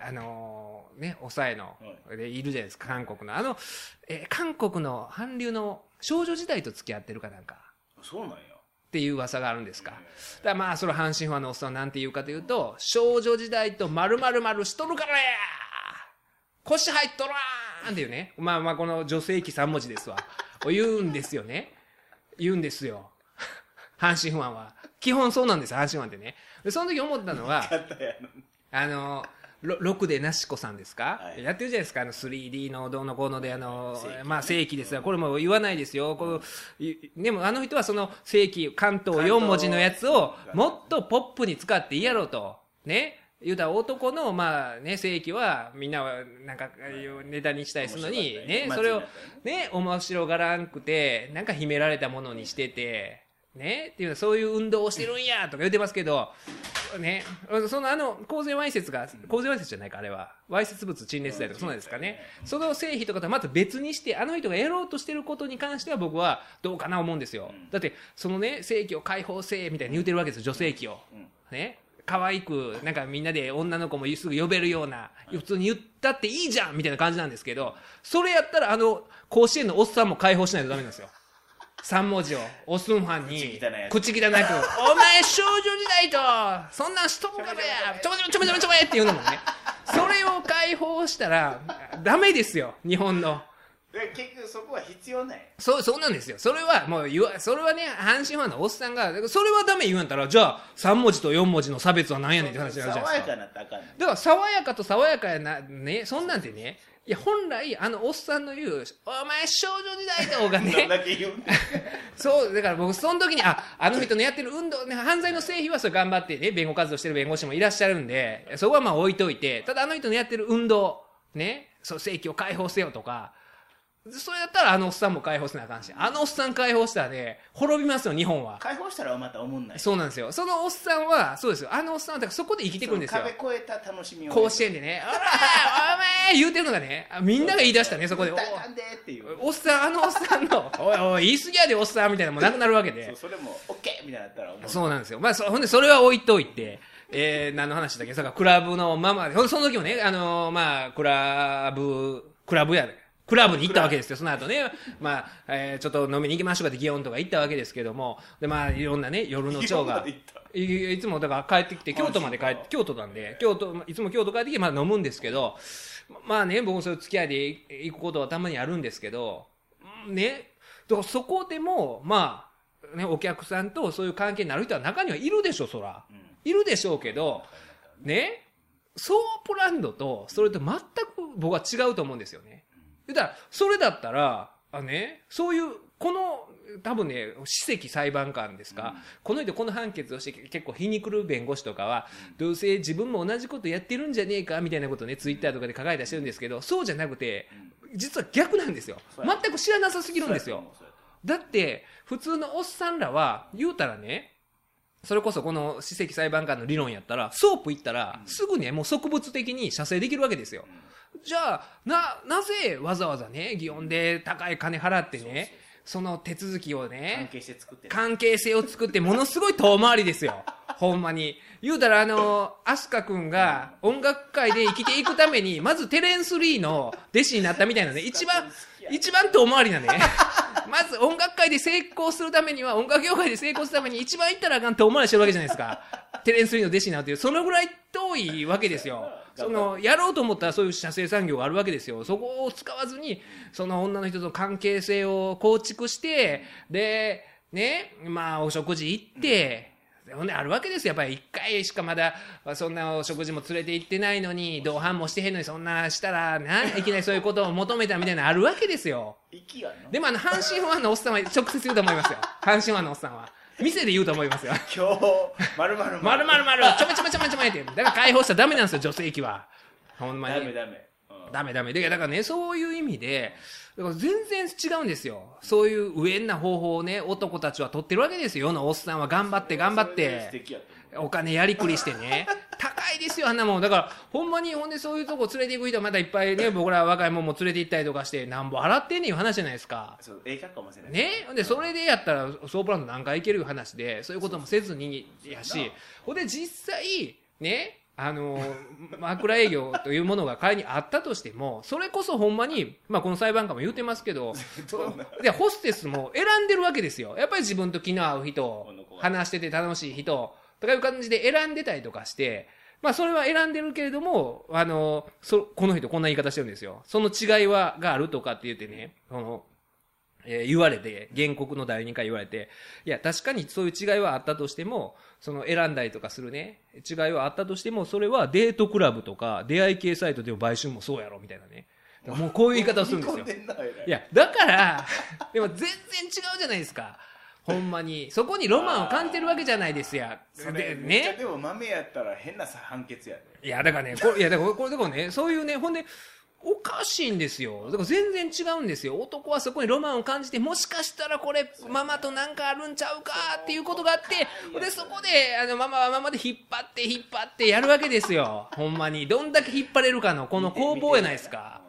あのー、ね、抑えのでいるじゃないですか、韓国のあの、えー、韓国の韓流の少女時代と付き合ってるかなんか、そうなんやっていう噂があるんですか。だからまあそれ阪神ファンのおっさんなんて言うかというと、少女時代とまるまるまるしとるからや、腰入っとらーなんていうね、まあまあこの女性器さんもじですわ言うんですよね、言うんですよ阪神ファンは基本そうなんです、阪神ファンってね。でその時思ったのはあのろくでなしこさんですか、はい、やってるじゃないですか、あの スリーディー のどうのこうので、あの正規、ね、まあ正規ですが、これも言わないですよ、こうでもあの人はその正規関東よんもじのやつをもっとポップに使っていいやろうとね、言うたら男のまあね正規はみんなはなんかネタにしたりするのにね、それをね面白がらんくてなんか秘められたものにしててねっていう、そういう運動をしてるんやとか言ってますけどね、そのあの公然わいせつが、公然わいせつじゃないかあれは、わいせつ物陳列罪とかそうなんですかね、その性費とかとはまた別にして、あの人がやろうとしてることに関しては僕はどうかな思うんですよ。だってそのね正規を解放せみたいに言うてるわけですよ、女性器をね、可愛くなんかみんなで女の子もすぐ呼べるような普通に言ったっていいじゃんみたいな感じなんですけど、それやったらあの甲子園のおっさんも解放しないとダメなんですよ。さんもじをおっすんファンに口汚くお前少女時代とそんなんしとんからやちょめちょめちょめちょめちょめって言うのもね、それを解放したらダメですよ日本の。結局そこは必要ない。 そ, そうなんですよ。それはもう言わ、それはね阪神ファンのおっさんがそれはダメ言うんやったら、じゃあさんもじとよんもじの差別は何やねんって話になるじゃないですか。爽やかなったらあかんねん。だから爽やかと爽やかやなね、そんなんてね、いや本来あのおっさんの言うお前少女時代とかねだけ言うそうだから僕その時に あ, あの人のやってる運動、ね、犯罪の成否はそれ頑張ってね弁護活動してる弁護士もいらっしゃるんで、そこはまあ置いといて、ただあの人のやってる運動ね、そう正規を解放せよとか、それやったらあのおっさんも解放せなあかんし、あのおっさん解放したらね滅びますよ日本は。解放したらまた思んない。そうなんですよ。そのおっさんはそうですよ、あのおっさんはだからそこで生きてくるんですよ。壁越えた楽しみを甲子園でねおらお前言うてるのがね、みんなが言い出したね、そこで お, おっさんあのおっさんのおいおい言い過ぎやでおっさんみたいなのもなくなるわけでそう、それも OK みたいになったら思う。そうなんですよ。まあそほんでそれは置いといて、えー、何の話だっけ。だからクラブのママ、ほんでその時もねあのー、まあクラブクラブやでクラブに行ったわけですよ。その後ね、まあ、えー、ちょっと飲みに行きましょうかって祇園とか行ったわけですけども、でまあいろんなね夜の蝶が い, い, いつもだから帰ってきて京都まで帰って、京都なんで京都いつも京都帰ってきてまあ飲むんですけど、まあね僕もそういう付き合いで行くことはたまにあるんですけどね、だからそこでもまあねお客さんとそういう関係になる人は中にはいるでしょ、そら、うん、いるでしょうけどね、ソープランドとそれと全く僕は違うと思うんですよね。だからそれだったらあ、ね、そういうこの多分ね史跡裁判官ですか、うん、この人この判決をして結構皮肉る弁護士とかは、うん、どうせ自分も同じことやってるんじゃねえかみたいなことをねツイッターとかで書かれたりしてるんですけど、そうじゃなくて実は逆なんですよ。全く知らなさすぎるんですよ。だって普通のおっさんらは言うたらね、それこそこの史跡裁判官の理論やったらソープ行ったらすぐねもう即物的に射精できるわけですよ。じゃあ な, なぜわざわざね祇園で高い金払ってね、そうそうそう、その手続きをね関 係, して作って関係性を作ってものすごい遠回りですよほんまに言うたらあの飛鳥くんが音楽界で生きていくためにまずテレンス・リーの弟子になったみたいなね、一番一番遠回りなねまず音楽界で成功するためには、音楽業界で成功するために一番行ったらあかんって思われしてるわけじゃないですか。テレンス・リーの弟子になって、そのぐらい遠いわけですよ。そのやろうと思ったらそういう社政産業があるわけですよ。そこを使わずにその女の人と関係性を構築して、でね、まあお食事行って、うん、であるわけですよ。やっぱり一回しかまだそんなお食事も連れて行ってないのに、同伴もしてへんのに、そんなしたらないきなりそういうことを求めたみたいなのあるわけですよ。でもあの阪神ファンのおっさんは直接言うと思いますよ。阪神ファンのおっさんは。店で言うと思いますよ。今日、まるまるまるまるまるちょめちょめちょめちょめって。だから解放したらダメなんですよ、女性器は。ほんまに。ダメダメ。うん、ダメダメ。だからね、そういう意味で、だから全然違うんですよ。そういう無縁な方法をね、男たちは取ってるわけですよ。世のおっさんは頑張って頑張って。お金やりくりしてね。高いですよ、あんなもん。だから、ほんまに、ほんでそういうとこ連れて行く人はまたいっぱいね、僕ら若いもんも連れて行ったりとかして、なんぼ払ってんねんいう話じゃないですか。そう、ええかかもしれない。ね。で、それでやったら、ソープランド何回行けるいう話で、そういうこともせずにやし、ほんで実際、ね、あの、枕営業というものが仮にあったとしても、それこそほんまに、まあこの裁判官も言うてますけど、で、ホステスも選んでるわけですよ。やっぱり自分と気の合う人、話してて楽しい人、とかいう感じで選んでたりとかして、まあそれは選んでるけれども、あの、そ、この人こんな言い方してるんですよ。その違いは、があるとかって言ってね、その、えー、言われて、原告の代理人から言われて、いや、確かにそういう違いはあったとしても、その選んだりとかするね、違いはあったとしても、それはデートクラブとか、出会い系サイトでも売春もそうやろ、みたいなね。もうこういう言い方をするんですよ。いや、だから、でも全然違うじゃないですか。ほんまにそこにロマンを感じてるわけじゃないですや。それでね、でも豆やったら変な判決やね。いやだからね、これいやだからこれでもね、そういうね、ほんでおかしいんですよ。だから全然違うんですよ。男はそこにロマンを感じて、もしかしたらこれママとなんかあるんちゃうかっていうことがあって、でそこであのママはママで引っ張って引っ張ってやるわけですよ。ほんまにどんだけ引っ張れるかのこの攻防やないですか。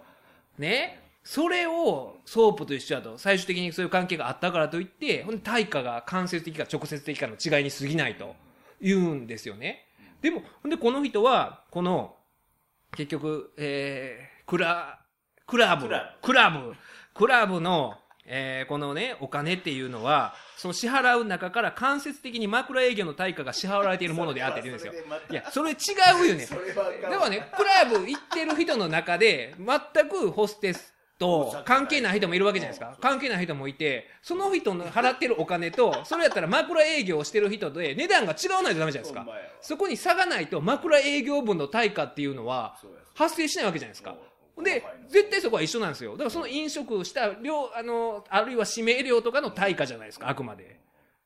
ね。それをソープと一緒だと、最終的にそういう関係があったからといって、ほんで対価が間接的か直接的かの違いに過ぎないと言うんですよね。でも、ほんでこの人は、この、結局、えー、クラ、クラブ、クラブ、クラブの、えー、このね、お金っていうのは、その支払う中から間接的に枕営業の対価が支払われているものであって言うんですよ。いや、それ違うよね。でもね、クラブ行ってる人の中で、全くホステス、と関係ない人もいるわけじゃないですか。関係ない人もいて、その人の払ってるお金と、それやったら枕営業をしてる人で値段が違わないとダメじゃないですか。そこに差がないと枕営業分の対価っていうのは発生しないわけじゃないですか。で、絶対そこは一緒なんですよ。だからその飲食した量、あの、あるいは指名料とかの対価じゃないですか、あくまで。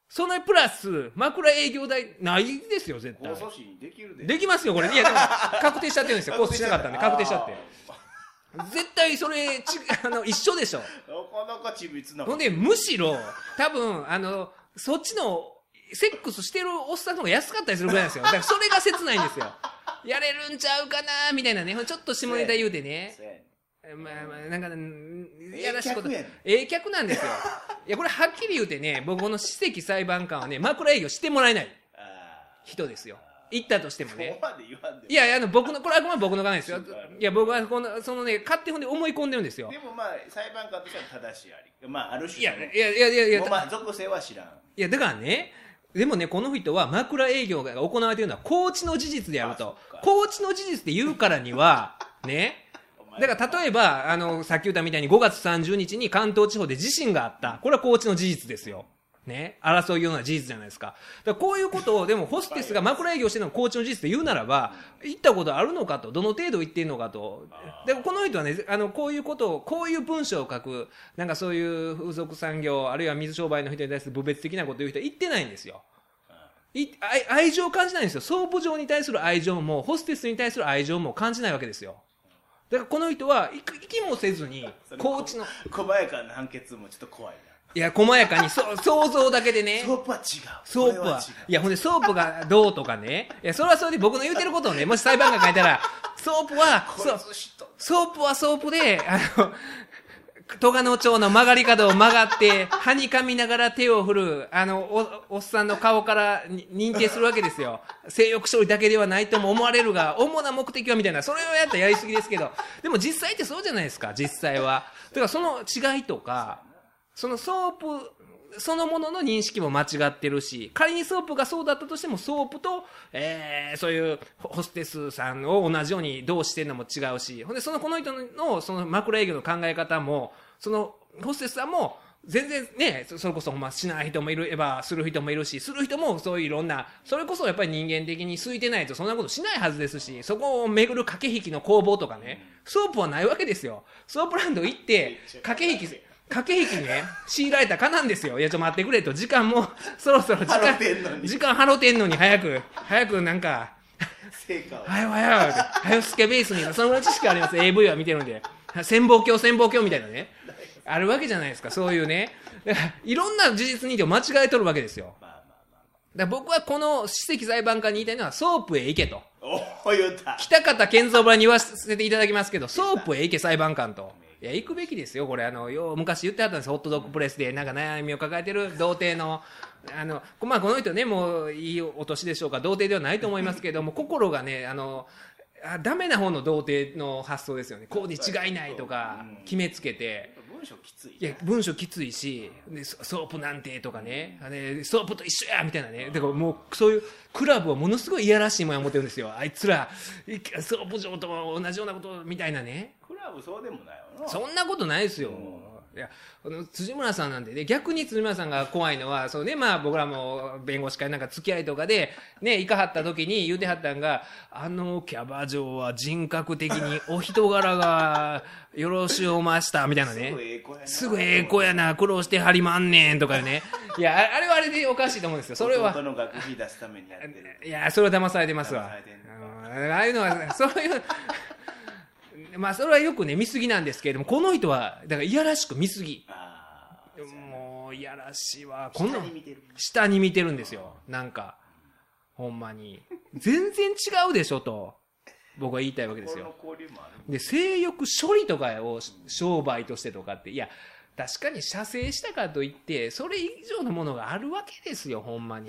そのプラス、枕営業代、ないですよ、絶対。控訴審できるで。できますよ、これ。いや、でも、確定しちゃってるんですよ。控訴しなかったんで、確定しちゃって。絶対それ、ち、あの、一緒でしょ。なかなか緻密な。ほんで、むしろ、多分、あの、そっちの、セックスしてるおっさんの方が安かったりするぐらいなんですよ。だからそれが切ないんですよ。やれるんちゃうかなみたいなね。ちょっと下ネタ言うてね。まあまあ、なんか、やらしいこと。ええ客なんですよ。いや、これはっきり言うてね、僕この史跡裁判官はね、枕営業してもらえない人ですよ。行ったとしてもね。いやいや、あの、僕の、これはあくまで僕の考えですよ。いや、僕は、この、そのね、勝手に思い込んでるんですよ。でもまあ、裁判官としては正しいあり。まあ、ある種。いや、いや、いや、いや、いや。まあ、属性は知らん。いや、だからね、でもね、この人は枕営業が行われているのは、高知の事実であると。高知の事実で言うからには、ね、だから例えば、あの、さっき言ったみたいにごがつさんじゅうにちに関東地方で地震があった。これは高知の事実ですよ。ね、争うような事実じゃないですか。だからこういうことを、でもホステスが枕営業してるのがコーチの事実で言うならば、行ったことあるのかと、どの程度行ってるのかと。でもこの人はね、あの、こういうことを、こういう文章を書く、なんかそういう風俗産業、あるいは水商売の人に対する部別的なことを言う人は言ってないんですよ。い愛、愛情を感じないんですよ。ソープ嬢に対する愛情も、ホステスに対する愛情も感じないわけですよ。だからこの人は、行きもせずに、コーチの。小早川の判決もちょっと怖いな。いや、細やかに、そ、想像だけでね。ソープは違う。ソープは。はいや、ほんで、ソープがどうとかね。いや、それはそれで僕の言うてることをね、もし裁判官が書いたら、ソープは、ソープはソープで、あの、戸賀野町の曲がり角を曲がって、はにかみながら手を振る、あの、お、おっさんの顔から認定するわけですよ。性欲処理だけではないとも思われるが、主な目的はみたいな、それをやったらやりすぎですけど、でも実際ってそうじゃないですか、実際は。だからその違いとか、そのソープそのものの認識も間違ってるし、仮にソープがそうだったとしても、ソープと、えー、そういうホステスさんを同じようにどうしてるのも違うし、ほんでそのこの人のその枕営業の考え方も、そのホステスさんも全然ね、それこそほんましない人もいればする人もいるし、する人もそういういろんな、それこそやっぱり人間的に空いてないとそんなことしないはずですし、そこを巡る駆け引きの攻防とかね、ソープはないわけですよ。ソープランド行って駆け引き駆け引きね、強いられたかなんですよ。いや、ちょっと待ってくれと、時間もそろそろ時間時間払ってんのに、早く早くなんか成果を早う早う早うスケベースに、そのぐらい知識あります。エーブイ は見てるんで、潜望鏡潜望鏡みたいなね。あるわけじゃないですか、そういうね。だからいろんな事実認定を間違えとるわけですよ。だから僕はこの史跡裁判官に言いたいのは、ソープへ行けと。おー、言った。北方健三村に言わせていただきますけど、ソープへ行け裁判官と。いや、行くべきですよ、これ。あの、よう昔言ってはったんです、ホットドッグプレスで、なんか悩みを抱えてる童貞の、あの、まあ、この人ね、もういいお年でしょうか、童貞ではないと思いますけども、心がね、あの、あダメな方の童貞の発想ですよね。こうに違いないとか、決めつけて。文章きつい。いや、文章きついし、でソープなんてとかね、でソープと一緒やみたいなね。だからもう、そういうクラブはものすごいいやらしいものを持ってるんですよ。あいつら、ソープ嬢とも同じようなことみたいなね。クラブそうでもないよな。そんなことないですよ。いや、辻村さんなんで、ね、逆に辻村さんが怖いのは、そうね、まあ僕らも弁護士会なんか付き合いとかで、ね、行かはった時に言うてはったんが、あのキャバ嬢は人格的にお人柄がよろしゅうおました、みたいなね。すぐええ子やな、苦労してはりまんねんとかね。いや、あれはあれでおかしいと思うんですよ。それは。弟の学費出すためにやってる。いや、それは騙されてますわ。うん、ああいうのは、そういう。まあそれはよくね見過ぎなんですけれども、この人はだからいやらしく見過ぎ、もういやらしいわ。この下に見てるんですよ。なんかほんまに全然違うでしょと僕は言いたいわけですよ。で、性欲処理とかを商売としてとかって、いや確かに射精したからといってそれ以上のものがあるわけですよ、ほんまに。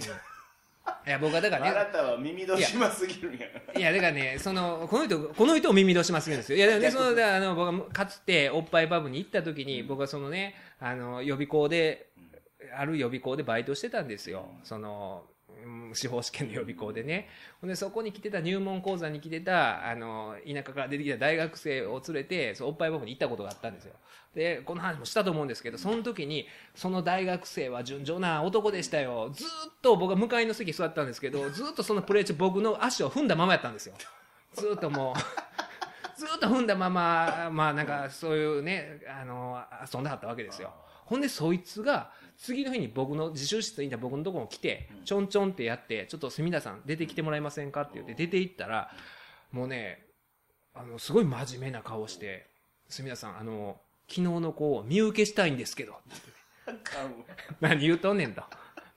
いや僕はだからね、あなたは耳戸島すぎるやん。いやだからね、そのこの人この人を耳戸島すぎるんですよ。いやでもね、そのあの僕がかつておっぱいパブに行った時に、僕はそのね、あの予備校で、ある予備校でバイトしてたんですよ。その司法試験の予備校でね。でそこに来てた、入門講座に来てた、あの田舎から出てきた大学生を連れて、そのおっぱいパブに行ったことがあったんですよ。でこの話もしたと思うんですけど、その時にその大学生は純情な男でしたよ。ずっと僕は向かいの席に座ったんですけど、ずっとそのプレー中僕の足を踏んだままやったんですよ。ずっともうずっと踏んだまま、まあなんかそういうね、あの遊んではったわけですよ。ほんでそいつが次の日に僕の自習室にいた僕のところに来て、ちょんちょんってやって、ちょっと隅田さん出てきてもらえませんかって言って出て行ったら、もうね、あのすごい真面目な顔して、隅田さん、あの昨日の子を見受けしたいんですけど何言うとんねんと。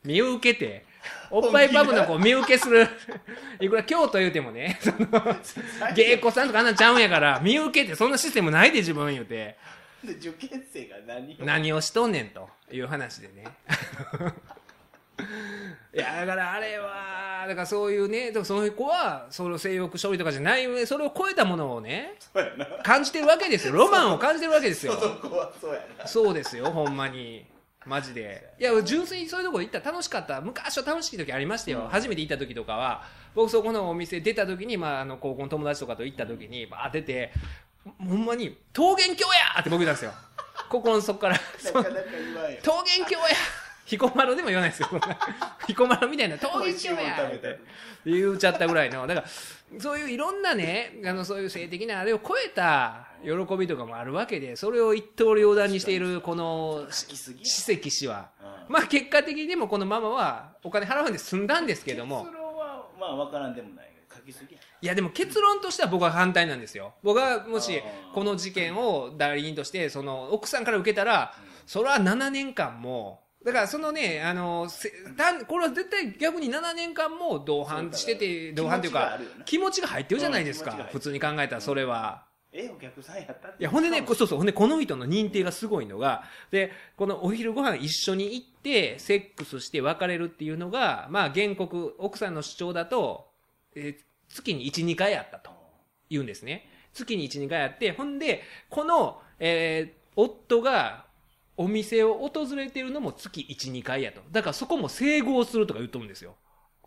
見受けておっぱいパブの子を見受けするいくら京都言うてもね、その芸妓さんとかあんなんちゃうんやから、見受けてそんなシステムないで自分言うて、で受験生が何を何をしとんねんという話でねいやだからあれはだからそういうね、そういう子はその性欲処理とかじゃない、それを超えたものをね感じてるわけですよ。ロマンを感じてるわけですよ。そうですよ、ほんまにマジで。いや純粋にそういうとこ行ったら楽しかった。昔は楽しい時ありましたよ、うん、初めて行った時とかは、僕そこのお店出た時に、まあ、あの高校の友達とかと行った時にバー出て、ほんまに桃源郷やって僕言ったんですよ心の底から桃源郷や彦摩呂でも言わないですよ彦摩呂みたいな桃源郷やって言っちゃったぐらいの。だからそういういろんなね、あのそういう性的なあれを超えた喜びとかもあるわけで、それを一刀両断にしているこの史跡氏は、まあ結果的にでもこのママはお金払うんで済んだんですけども、結論はまあ分からんでもない。いやでも結論としては僕は反対なんですよ。僕はもしこの事件を代理人としてその奥さんから受けたら、それはななねんかんもだから、そのね、あのこれは絶対逆にななねんかんも同伴してて、同伴というか気持ちが入ってるじゃないですか、普通に考えたら。それはええお客さんやったって。いやほんでね、そうそう、ほんでこの人の認定がすごいのが、でこのお昼ご飯一緒に行ってセックスして別れるっていうのが、まあ原告奥さんの主張だとえ月にいち、にかいあったと言うんですね。月にいち、にかいあって、ほんで、この、えー、夫が、お店を訪れてるのも月いち、にかいやと。だからそこも整合するとか言っとるんですよ。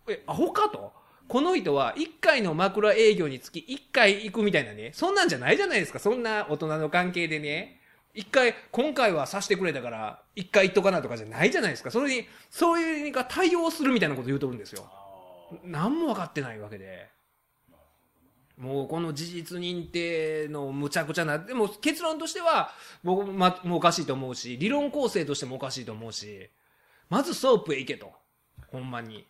え、アホかと。この人はいっかいの枕営業につきいっかい行くみたいなね。そんなんじゃないじゃないですか。そんな大人の関係でね。いっかい、今回はさしてくれたからいっかい行っとかなとかじゃないじゃないですか。それに、そういうが対応するみたいなこと言うとるんですよ。何も分かってないわけで。もうこの事実認定のむちゃくちゃな、でも結論としては僕もおかしいと思うし、理論構成としてもおかしいと思うし、まずソープへ行けと、ほんまに。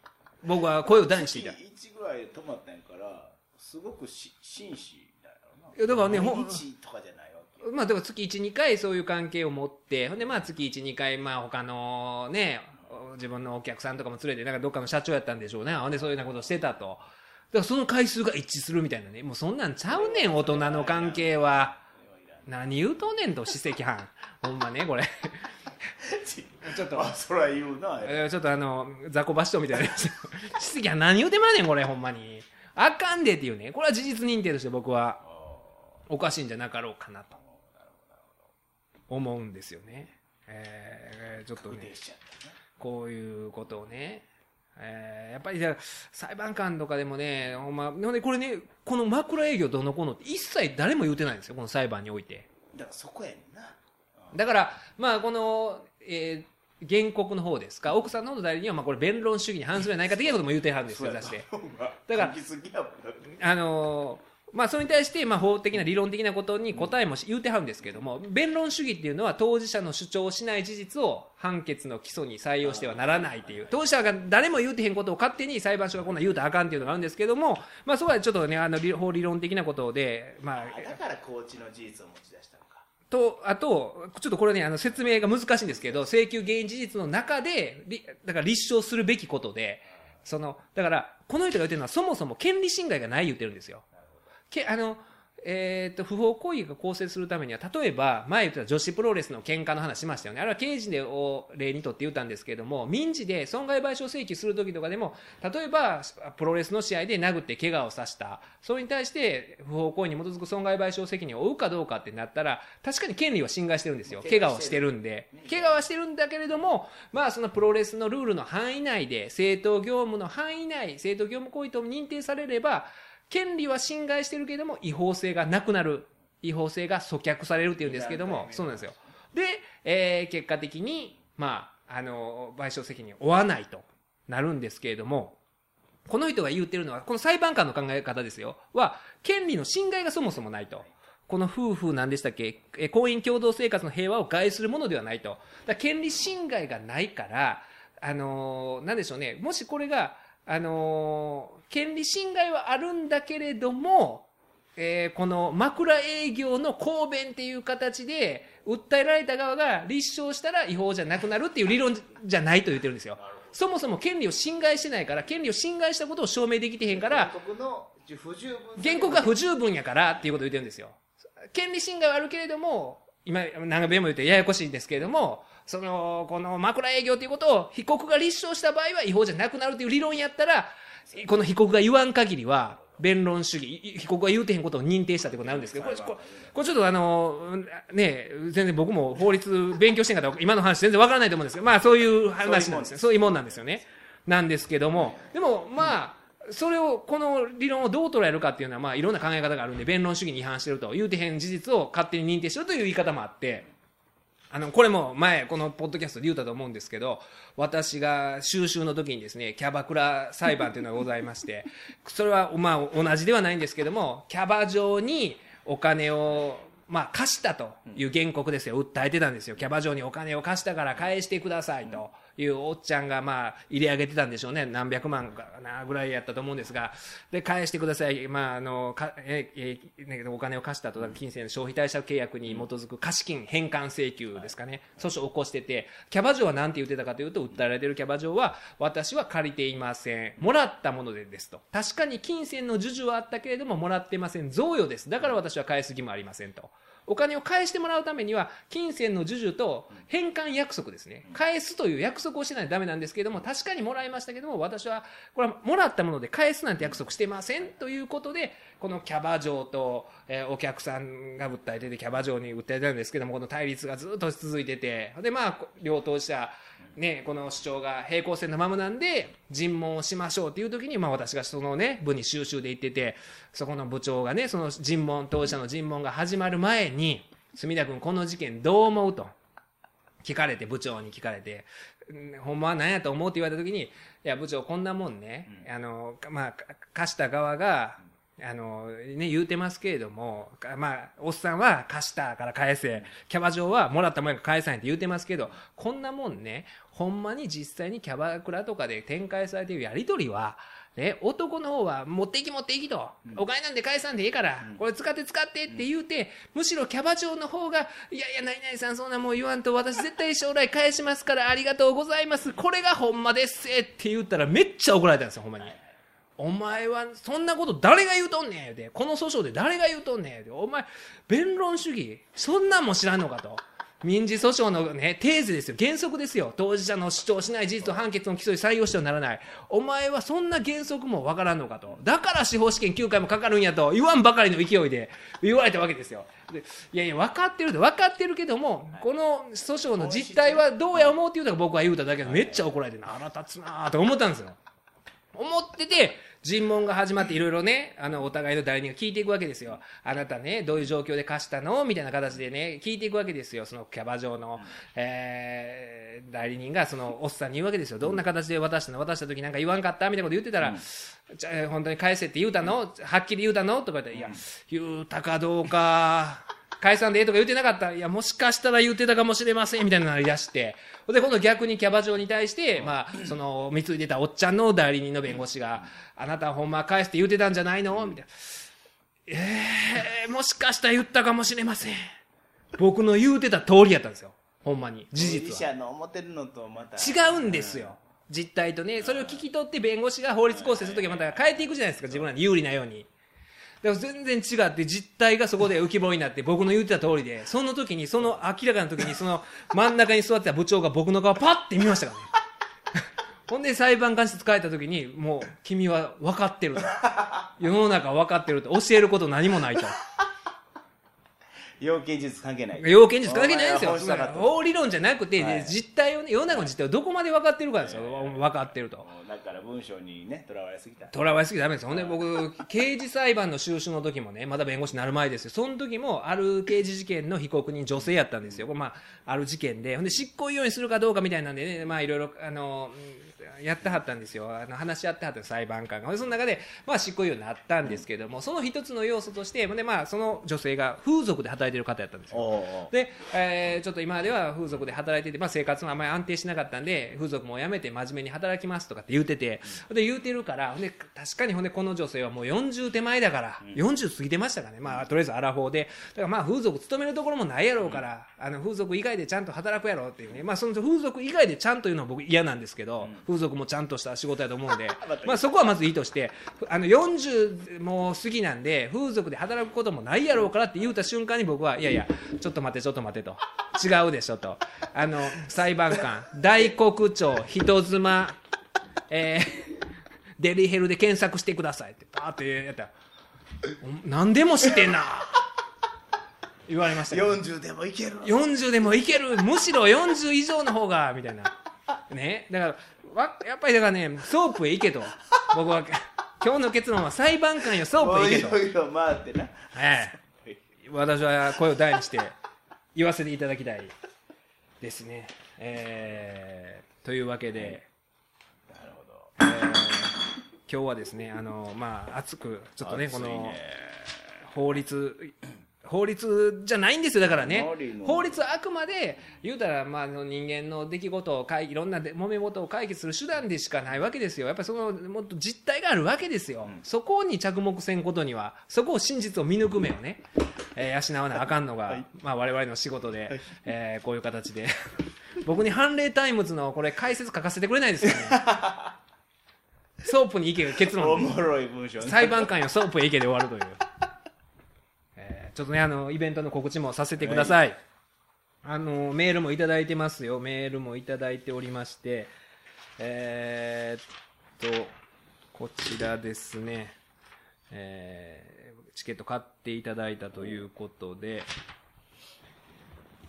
僕は声を大にしていた。いちぐらい止まったんやから、すごくし紳士だよな。いやだからね、毎日とかじゃないわけ。まあだから月いち、にかいそういう関係を持って、ほんでまあ月いち、にかいまあ他のね、自分のお客さんとかも連れて、なんかどっかの社長やったんでしょうね。ほんでそういうようなことしてたと。だからその回数が一致するみたいなね。もうそんなんちゃうねん、大人の関係は。何言うとんねんと、史跡班。ほんまね、これ。ちょっと、あ、そら言うな。ちょっとあの、雑魚バシトみたいな。史跡班何言うてまんねん、これ、ほんまに。あかんでっていうね。これは事実認定として僕は、おかしいんじゃなかろうかなと。思うんですよね。えー、ちょっとね、こういうことをね。えー、やっぱり裁判官とかでもね、ほんま、これね、この枕営業どうのこうのって一切誰も言うてないんですよ、この裁判において。だからそこやねんな。だから、まあこの、えー、原告の方ですか、奥さんの方の代理人は、まあこれ弁論主義に反するんじゃないか的なことも言うてはるんですよ、雑誌で。だから、あのー、まあそれに対して、まあ法的な理論的なことに答えも言うてはるんですけれども、弁論主義っていうのは当事者の主張をしない事実を判決の基礎に採用してはならないっていう、当事者が誰も言うてへんことを勝手に裁判所がこんな言うたらあかんっていうのがあるんですけれども、まあそこはちょっとね、あの法理論的なことで、まあ。だからコーチの事実を持ち出したのか。と、あと、ちょっとこれね、あの説明が難しいんですけど、請求原因事実の中で、だから立証するべきことで、その、だからこの人が言ってるのはそもそも権利侵害がない言ってるんですよ。けあのえー、と不法行為が構成するためには、例えば前言った女子プロレスの喧嘩の話しましたよね。あれは刑事でを例にとって言ったんですけれども、民事で損害賠償請求する時とかでも、例えばプロレスの試合で殴って怪我をさした、それに対して不法行為に基づく損害賠償責任を負うかどうかってなったら、確かに権利は侵害してるんですよ。怪我をしてるんで、怪我はしてるんだけれども、まあそのプロレスのルールの範囲内で、正当業務の範囲内、正当業務行為と認定されれば、権利は侵害してるけれども違法性がなくなる、違法性が阻却されるっていうんですけども、そうなんですよ。で、えー、結果的に、まあ、あの賠償責任を負わないとなるんですけれども、この人が言ってるのは、この裁判官の考え方ですよ、は権利の侵害がそもそもないと。この夫婦なんでしたっけ、婚姻共同生活の平和を害するものではないと。だから権利侵害がないから、あのー、なんでしょうね、もしこれがあのー、権利侵害はあるんだけれども、えー、この枕営業の公弁っていう形で訴えられた側が立証したら違法じゃなくなるっていう理論じゃないと言ってるんですよ。そもそも権利を侵害してないから、権利を侵害したことを証明できてへんから、原告が不十分やからっていうことを言ってるんですよ。権利侵害はあるけれども、今何べんも言ってややこしいんですけれども、そのこの枕営業ということを被告が立証した場合は違法じゃなくなるという理論やったら、この被告が言わん限りは弁論主義、被告が言うてへんことを認定したということになるんですけど、これ、これ、これちょっとあのね、全然僕も法律勉強してんかったら今の話全然わからないと思うんですけど、まあそういう話なんですよ。そういうもんなんですよね。なんですけども、でもまあそれを、この理論をどう捉えるかっていうのは、まあいろんな考え方があるんで、弁論主義に違反してると、言うてへん事実を勝手に認定してるという言い方もあって、あの、これも前、このポッドキャストで言うたと思うんですけど、私が収集の時にですね、キャバクラ裁判というのがございまして、それはまあ同じではないんですけども、キャバ嬢にお金を、まあ貸したという原告ですよ、訴えてたんですよ。キャバ嬢にお金を貸したから返してくださいというおっちゃんが、まあ入れ上げてたんでしょうね。何百万かなぐらいやったと思うんですが、で返してください、まああのかええお金を貸したと、金銭の消費貸借契約に基づく貸金返還請求ですかね、訴訟を起こしてて、キャバ嬢は何て言ってたかというと、訴えられてるキャバ嬢は、私は借りていません、もらったものでですと、確かに金銭の授受はあったけれどももらってません、贈与です、だから私は返す義務ありませんと。お金を返してもらうためには金銭の授受と返還約束ですね、返すという約束をしないとダメなんですけれども、確かにもらいましたけども、私はこれはもらったもので返すなんて約束してませんということで、このキャバ嬢と、えー、お客さんが訴えてて、キャバ嬢に訴えたんですけども、この対立がずっと続いてて、でまあ両党者ね、この主張が平行線のままなんで尋問をしましょうっていう時に、まあ私がそのね部に収集で行ってて、そこの部長がね、その尋問、当事者の尋問が始まる前に、墨田君この事件どう思うと聞かれて、部長に聞かれて、ほんまは何やと思うって言われた時に、いや部長こんなもんね、あのまあ貸した側があのね言うてますけれども、まあおっさんは貸したから返せ、キャバ嬢はもらったもんやから返さないって言うてますけど、こんなもんね、ほんまに実際にキャバクラとかで展開されているやり取りはね、男の方は持っていき持っていきと、うん、お金なんで返さんでいいから、うん、これ使って使ってって言うて、うん、むしろキャバ嬢の方が、いやいや何々さんそんなもう言わんと、私絶対将来返しますからありがとうございます、これがほんまですって言ったら、めっちゃ怒られたんですよ、ほんまに。お前はそんなこと誰が言うとんねんって、この訴訟で誰が言うとんねんって、お前弁論主義そんなんも知らんのかと。民事訴訟のね、テーゼですよ。原則ですよ。当事者の主張しない事実と判決の基礎に採用してはならない。お前はそんな原則もわからんのかと。だから司法試験きゅうかいもかかるんやと言わんばかりの勢いで言われたわけですよ。で、いやいや、分かってる、分かってるけども、この訴訟の実態はどうや思うっていうのが僕は言うただけで、めっちゃ怒られてな、腹立つなぁと思ったんですよ。思ってて、尋問が始まっていろいろね、あの、お互いの代理人が聞いていくわけですよ。あなたね、どういう状況で貸したのみたいな形でね、聞いていくわけですよ。そのキャバ嬢の、えー、代理人がそのおっさんに言うわけですよ。どんな形で渡したの、渡した時なんか言わんかったみたいなこと言ってたら、うん、じゃ本当に返せって言うたの、はっきり言うたのとか言ったら、いや、言うたかどうか、返さんでええとか言ってなかった。いや、もしかしたら言ってたかもしれません。みたいなのに出して。で、今度逆にキャバ嬢に対して、まあ、その、貢いでたおっちゃんの代理人の弁護士が、あなたはほんま返すって言ってたんじゃないのみたいな。えー、もしかしたら言ったかもしれません。僕の言うてた通りやったんですよ。ほんまに。事実は。当事者の思ってるのとまた。違うんですよ。実態とね。それを聞き取って弁護士が法律構成するときはまた変えていくじゃないですか。自分らに有利なように。だから全然違って、実態がそこで浮き彫りになって、僕の言ってた通りで、その時に、その明らかな時に、その真ん中に座ってた部長が僕の顔パッて見ましたからね。ほんで裁判官室帰った時に、もう君は分かってると。世の中分かってると。教えること何もないと。要件術関係ない。要件術関係ないんですよ。法理論じゃなくて、はい、実態をね、世の中の実態をどこまで分かってるかですよ。分かってると。だから文章にね、とらわれすぎた。とらわれすぎたらダメですよ。ほんで僕、刑事裁判の収集の時もね、まだ弁護士になる前ですよ。その時も、ある刑事事件の被告人、女性やったんですよ。うん、まあ、ある事件で。ほんで、執行猶予にするかどうかみたいなんでね、まあ、いろいろ、あの、やってはったんですよ。あの、話し合ってはった裁判官が。その中で、まあ、執行猶予になったんですけども、うん、その一つの要素として、で、まあ、その女性が風俗で働いてる方やったんですよ。で、えー、ちょっと今では風俗で働いてて、まあ、生活もあまり安定しなかったんで、風俗もやめて真面目に働きますとかって言うてて、うん、で、言うてるから、で、確かにほんでこの女性はもうよんじゅう手前だから、うん、よんじゅう過ぎてましたからね。まあ、とりあえずアラフォーで、だからまあ、風俗勤めるところもないやろうから、うん、あの、風俗以外でちゃんと働くやろうっていうね。まあ、その風俗以外でちゃんというのは僕嫌なんですけど、うん、風俗もちゃんとした仕事やと思うんで、まあ、そこはまずいいとして、あの、よんじゅうもう過ぎなんで、風俗で働くこともないやろうからって言うた瞬間に僕は、いやいや、ちょっと待て、ちょっと待てと。違うでしょと。あの、裁判官、大黒町、人妻、えー、デリヘルで検索してくださいって、パーってやったら、何でもしてんな。言われましたけど。よんじゅうでもいける。よんじゅうでもいける。むしろよんじゅう以上の方が、みたいな。ね。だから、やっぱりだからね、ソープへ行けと。僕は、今日の結論は裁判官よ、ソープへ行けと。もういろいろ回ってな。ええ。私は声を大にして言わせていただきたいですね。えー、というわけで、なるほど、えー、今日はですね、あの、まあ、熱く、ちょっとね、この、法律、法律じゃないんですよ、だからね。法律はあくまで、言うたら、まあ、人間の出来事を、いろんな揉め事を解決する手段でしかないわけですよ。やっぱりその、もっと実態があるわけですよ。うん、そこに着目せんことには、そこを真実を見抜く目をね、えー、養わなあかんのが、はい、まあ、我々の仕事で、はい、えー、こういう形で。僕に判例タイムズの、これ、解説書かせてくれないですよね。ソープに行け、結論。おもろい文章ね。裁判官よ、ソープへ行けで終わるという。えーちょっとね、あのイベントの告知もさせてください、はい、あのメールもいただいてますよ。メールもいただいておりまして、えー、っとこちらですね、えー、チケット買っていただいたということで、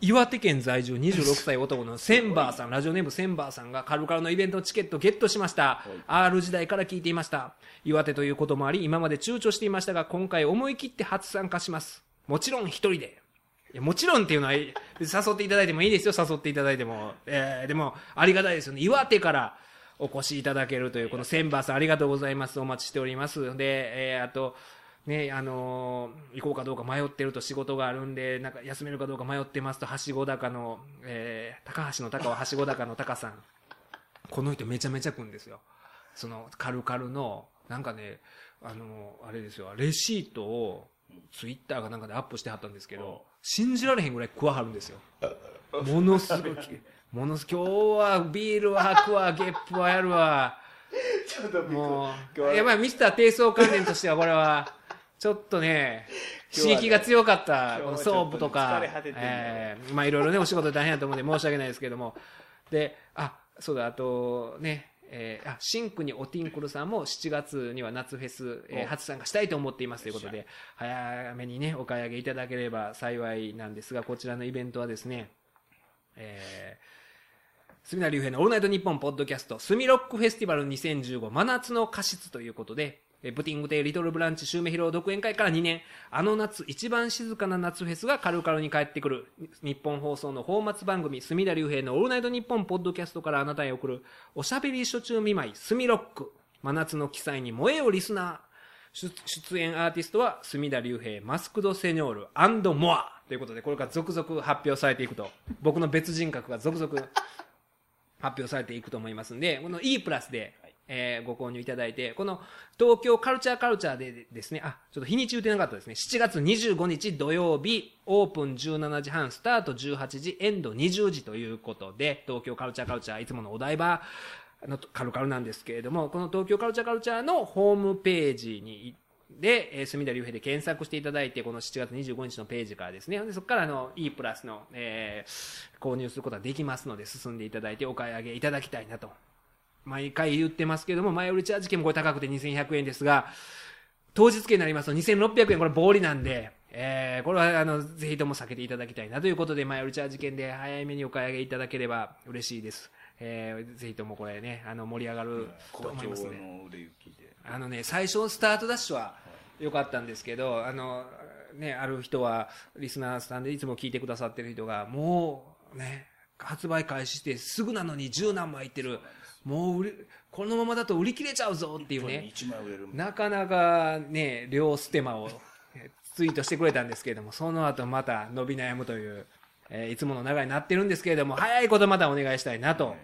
岩手県在住にじゅうろくさい男のセンバーさん、ラジオネームセンバーさんがカルカルのイベントのチケットをゲットしました。R 時代から聞いていました。岩手ということもあり、今まで躊躇していましたが、今回思い切って初参加します。もちろん一人で。いや、もちろんっていうのは誘っていただいてもいいですよ。誘っていただいても、えー、でもありがたいですよね。岩手からお越しいただけるというこのセンバーさん、ありがとうございます。お待ちしております。で、えー、あと。ね、あのー、行こうかどうか迷ってると仕事があるんで、なんか休めるかどうか迷ってますと、はしご高の、えー、高橋の高ははしご高の高さん。この人めちゃめちゃ来るんですよ。その、カルカルの、なんかね、あのー、あれですよ、レシートをツイッターがなんかでアップしてはったんですけど、信じられへんぐらい食わはるんですよ。ものすごい、ものすごい、今日はビールは吐くわ、ゲップはやるわ。ちょっともう、やばい、ミスター低層関連としてはこれは、ちょっとね、刺激が強かった、このソープとか、えー、まあいろいろね、お仕事大変だと思うんで申し訳ないですけれども。で、あ、そうだ、あとね、えー、あ、シンクにおティンクルさんもしちがつには夏フェス、えー、初参加したいと思っていますということで、早めにね、お買い上げいただければ幸いなんですが、こちらのイベントはですね、えー、住田竜平のオールナイトニッポンポッドキャスト、スミロックフェスティバルにせんじゅうご真夏の過失ということで、ブティング亭リトルブランチ襲名披露独演会からにねん、あの夏一番静かな夏フェスがカルカルに帰ってくる。日本放送の放末番組、住田竜平のオールナイトニッポンポッドキャストからあなたへ送るおしゃべり初中見舞い、スミロック、真夏の記載に燃えよリスナー。出演アーティストは住田竜平、マスクドセニョール&モアということで、これから続々発表されていくと、僕の別人格が続々発表されていくと思いますんで、この E プラスでえー、ご購入いただいて、この東京カルチャーカルチャーでですね、あ、ちょっと日にち打てなかったですね。しちがつにじゅうごにち土曜日、オープンじゅうしちじはん、スタートじゅうはちじ、エンドにじゅうじということで、東京カルチャーカルチャー、いつものお台場のカルカルなんですけれども、この東京カルチャーカルチャーのホームページにで、えー、住田竜平で検索していただいて、このしちがつにじゅうごにちのページからですね、でそこからあの E プラスの、えー、購入することができますので、進んでいただいてお買い上げいただきたいなと。毎回言ってますけども、前売りチャージ券もこれ高くてにせんひゃくえんですが、当日券になりますとにせんろっぴゃくえん、これ棒利なんで、えー、これはあの、ぜひとも避けていただきたいなということで、前売りチャージ券で早めにお買い上げいただければ嬉しいです。えー、ぜひともこれね、あの、盛り上がると思いますね。あのね、最初のスタートダッシュは良かったんですけど、あの、ね、ある人は、リスナーさんでいつも聞いてくださってる人が、もう、ね、発売開始してすぐなのにじゅうなんまいいってる。もう売れ、このままだと売り切れちゃうぞっていうね。なかなかね、両ステマをツイートしてくれたんですけれども、その後また伸び悩むという、えー、いつもの流れになってるんですけれども、早いことまたお願いしたいなと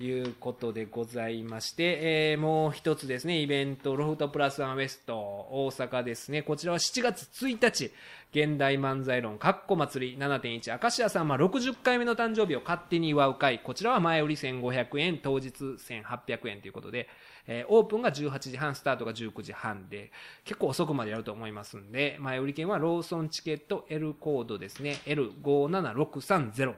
いうことでございまして、えー、もう一つですね、イベント、ロフトプラスワンウエスト、大阪ですね。こちらはしちがつついたち、現代漫才論、かっこ祭り ななてんいち、明石家さんまろくじゅっかいめの誕生日を勝手に祝う会。こちらは前売りせんごひゃくえん、当日せんはっぴゃくえんということで、えー、オープンがじゅうはちじはん、スタートがじゅうくじはんで、結構遅くまでやると思いますんで、前売り券はローソンチケット L コードですね、エルごーななろくさんぜろ。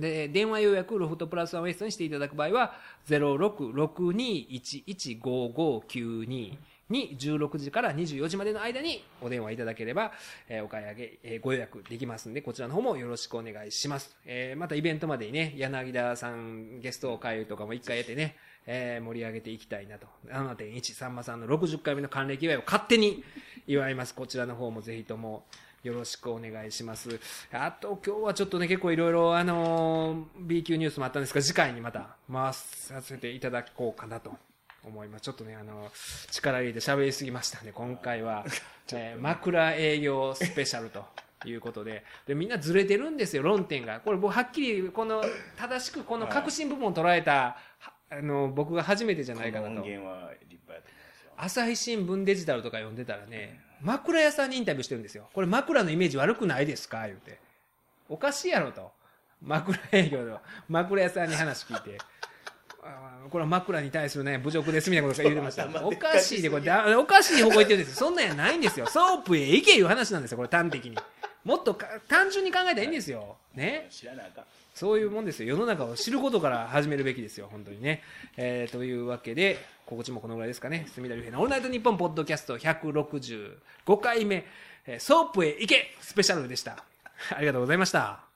で、電話予約ロフトプラスワンウエストにしていただく場合は、ゼロろくろくにいちいちごーごーきゅうににじゅうろくじからにじゅうよじまでの間にお電話いただければ、えー、お買い上げ、えー、ご予約できますんで、こちらの方もよろしくお願いします。えー、またイベントまでにね、柳田さんゲスト会とかも一回やってね、えー、盛り上げていきたいなと。ななてんいち、さんまさんのろくじゅっかいめの還暦祝いを勝手に祝います。こちらの方もぜひとも。よろしくお願いします。あと今日はちょっとね、結構いろいろあのー、B 級ニュースもあったんですが、次回にまた回させていただこうかなと思います。ちょっとね、あのー、力入れて喋りすぎましたね。今回は、えー、枕営業スペシャルということで。で、みんなずれてるんですよ、論点が。これ僕はっきり、この、正しくこの革新部門を捉えた、あのー、僕が初めてじゃないかなと。この音源は立派だと思いますよ。朝日新聞デジタルとか読んでたらね、うん、枕屋さんにインタビューしてるんですよ。これ枕のイメージ悪くないですか言うて。おかしいやろと。枕営業の枕屋さんに話聞いて。これは枕に対するね侮辱ですみたいなことが言ってました。おかしいでこれだおかしい方向言ってるんですよ。そんなんやないんですよ。ソープへ行けいう話なんですよ。これ端的にもっと単純に考えたらいいんですよね。知らなあかん。そういうもんですよ。世の中を知ることから始めるべきですよ、本当にね。えー、というわけで、告知もこのぐらいですかね。隅田竜平のオールナイトニッポンポッドキャストひゃくろくじゅうごかいめ、ソープへ行けスペシャルでした。ありがとうございました。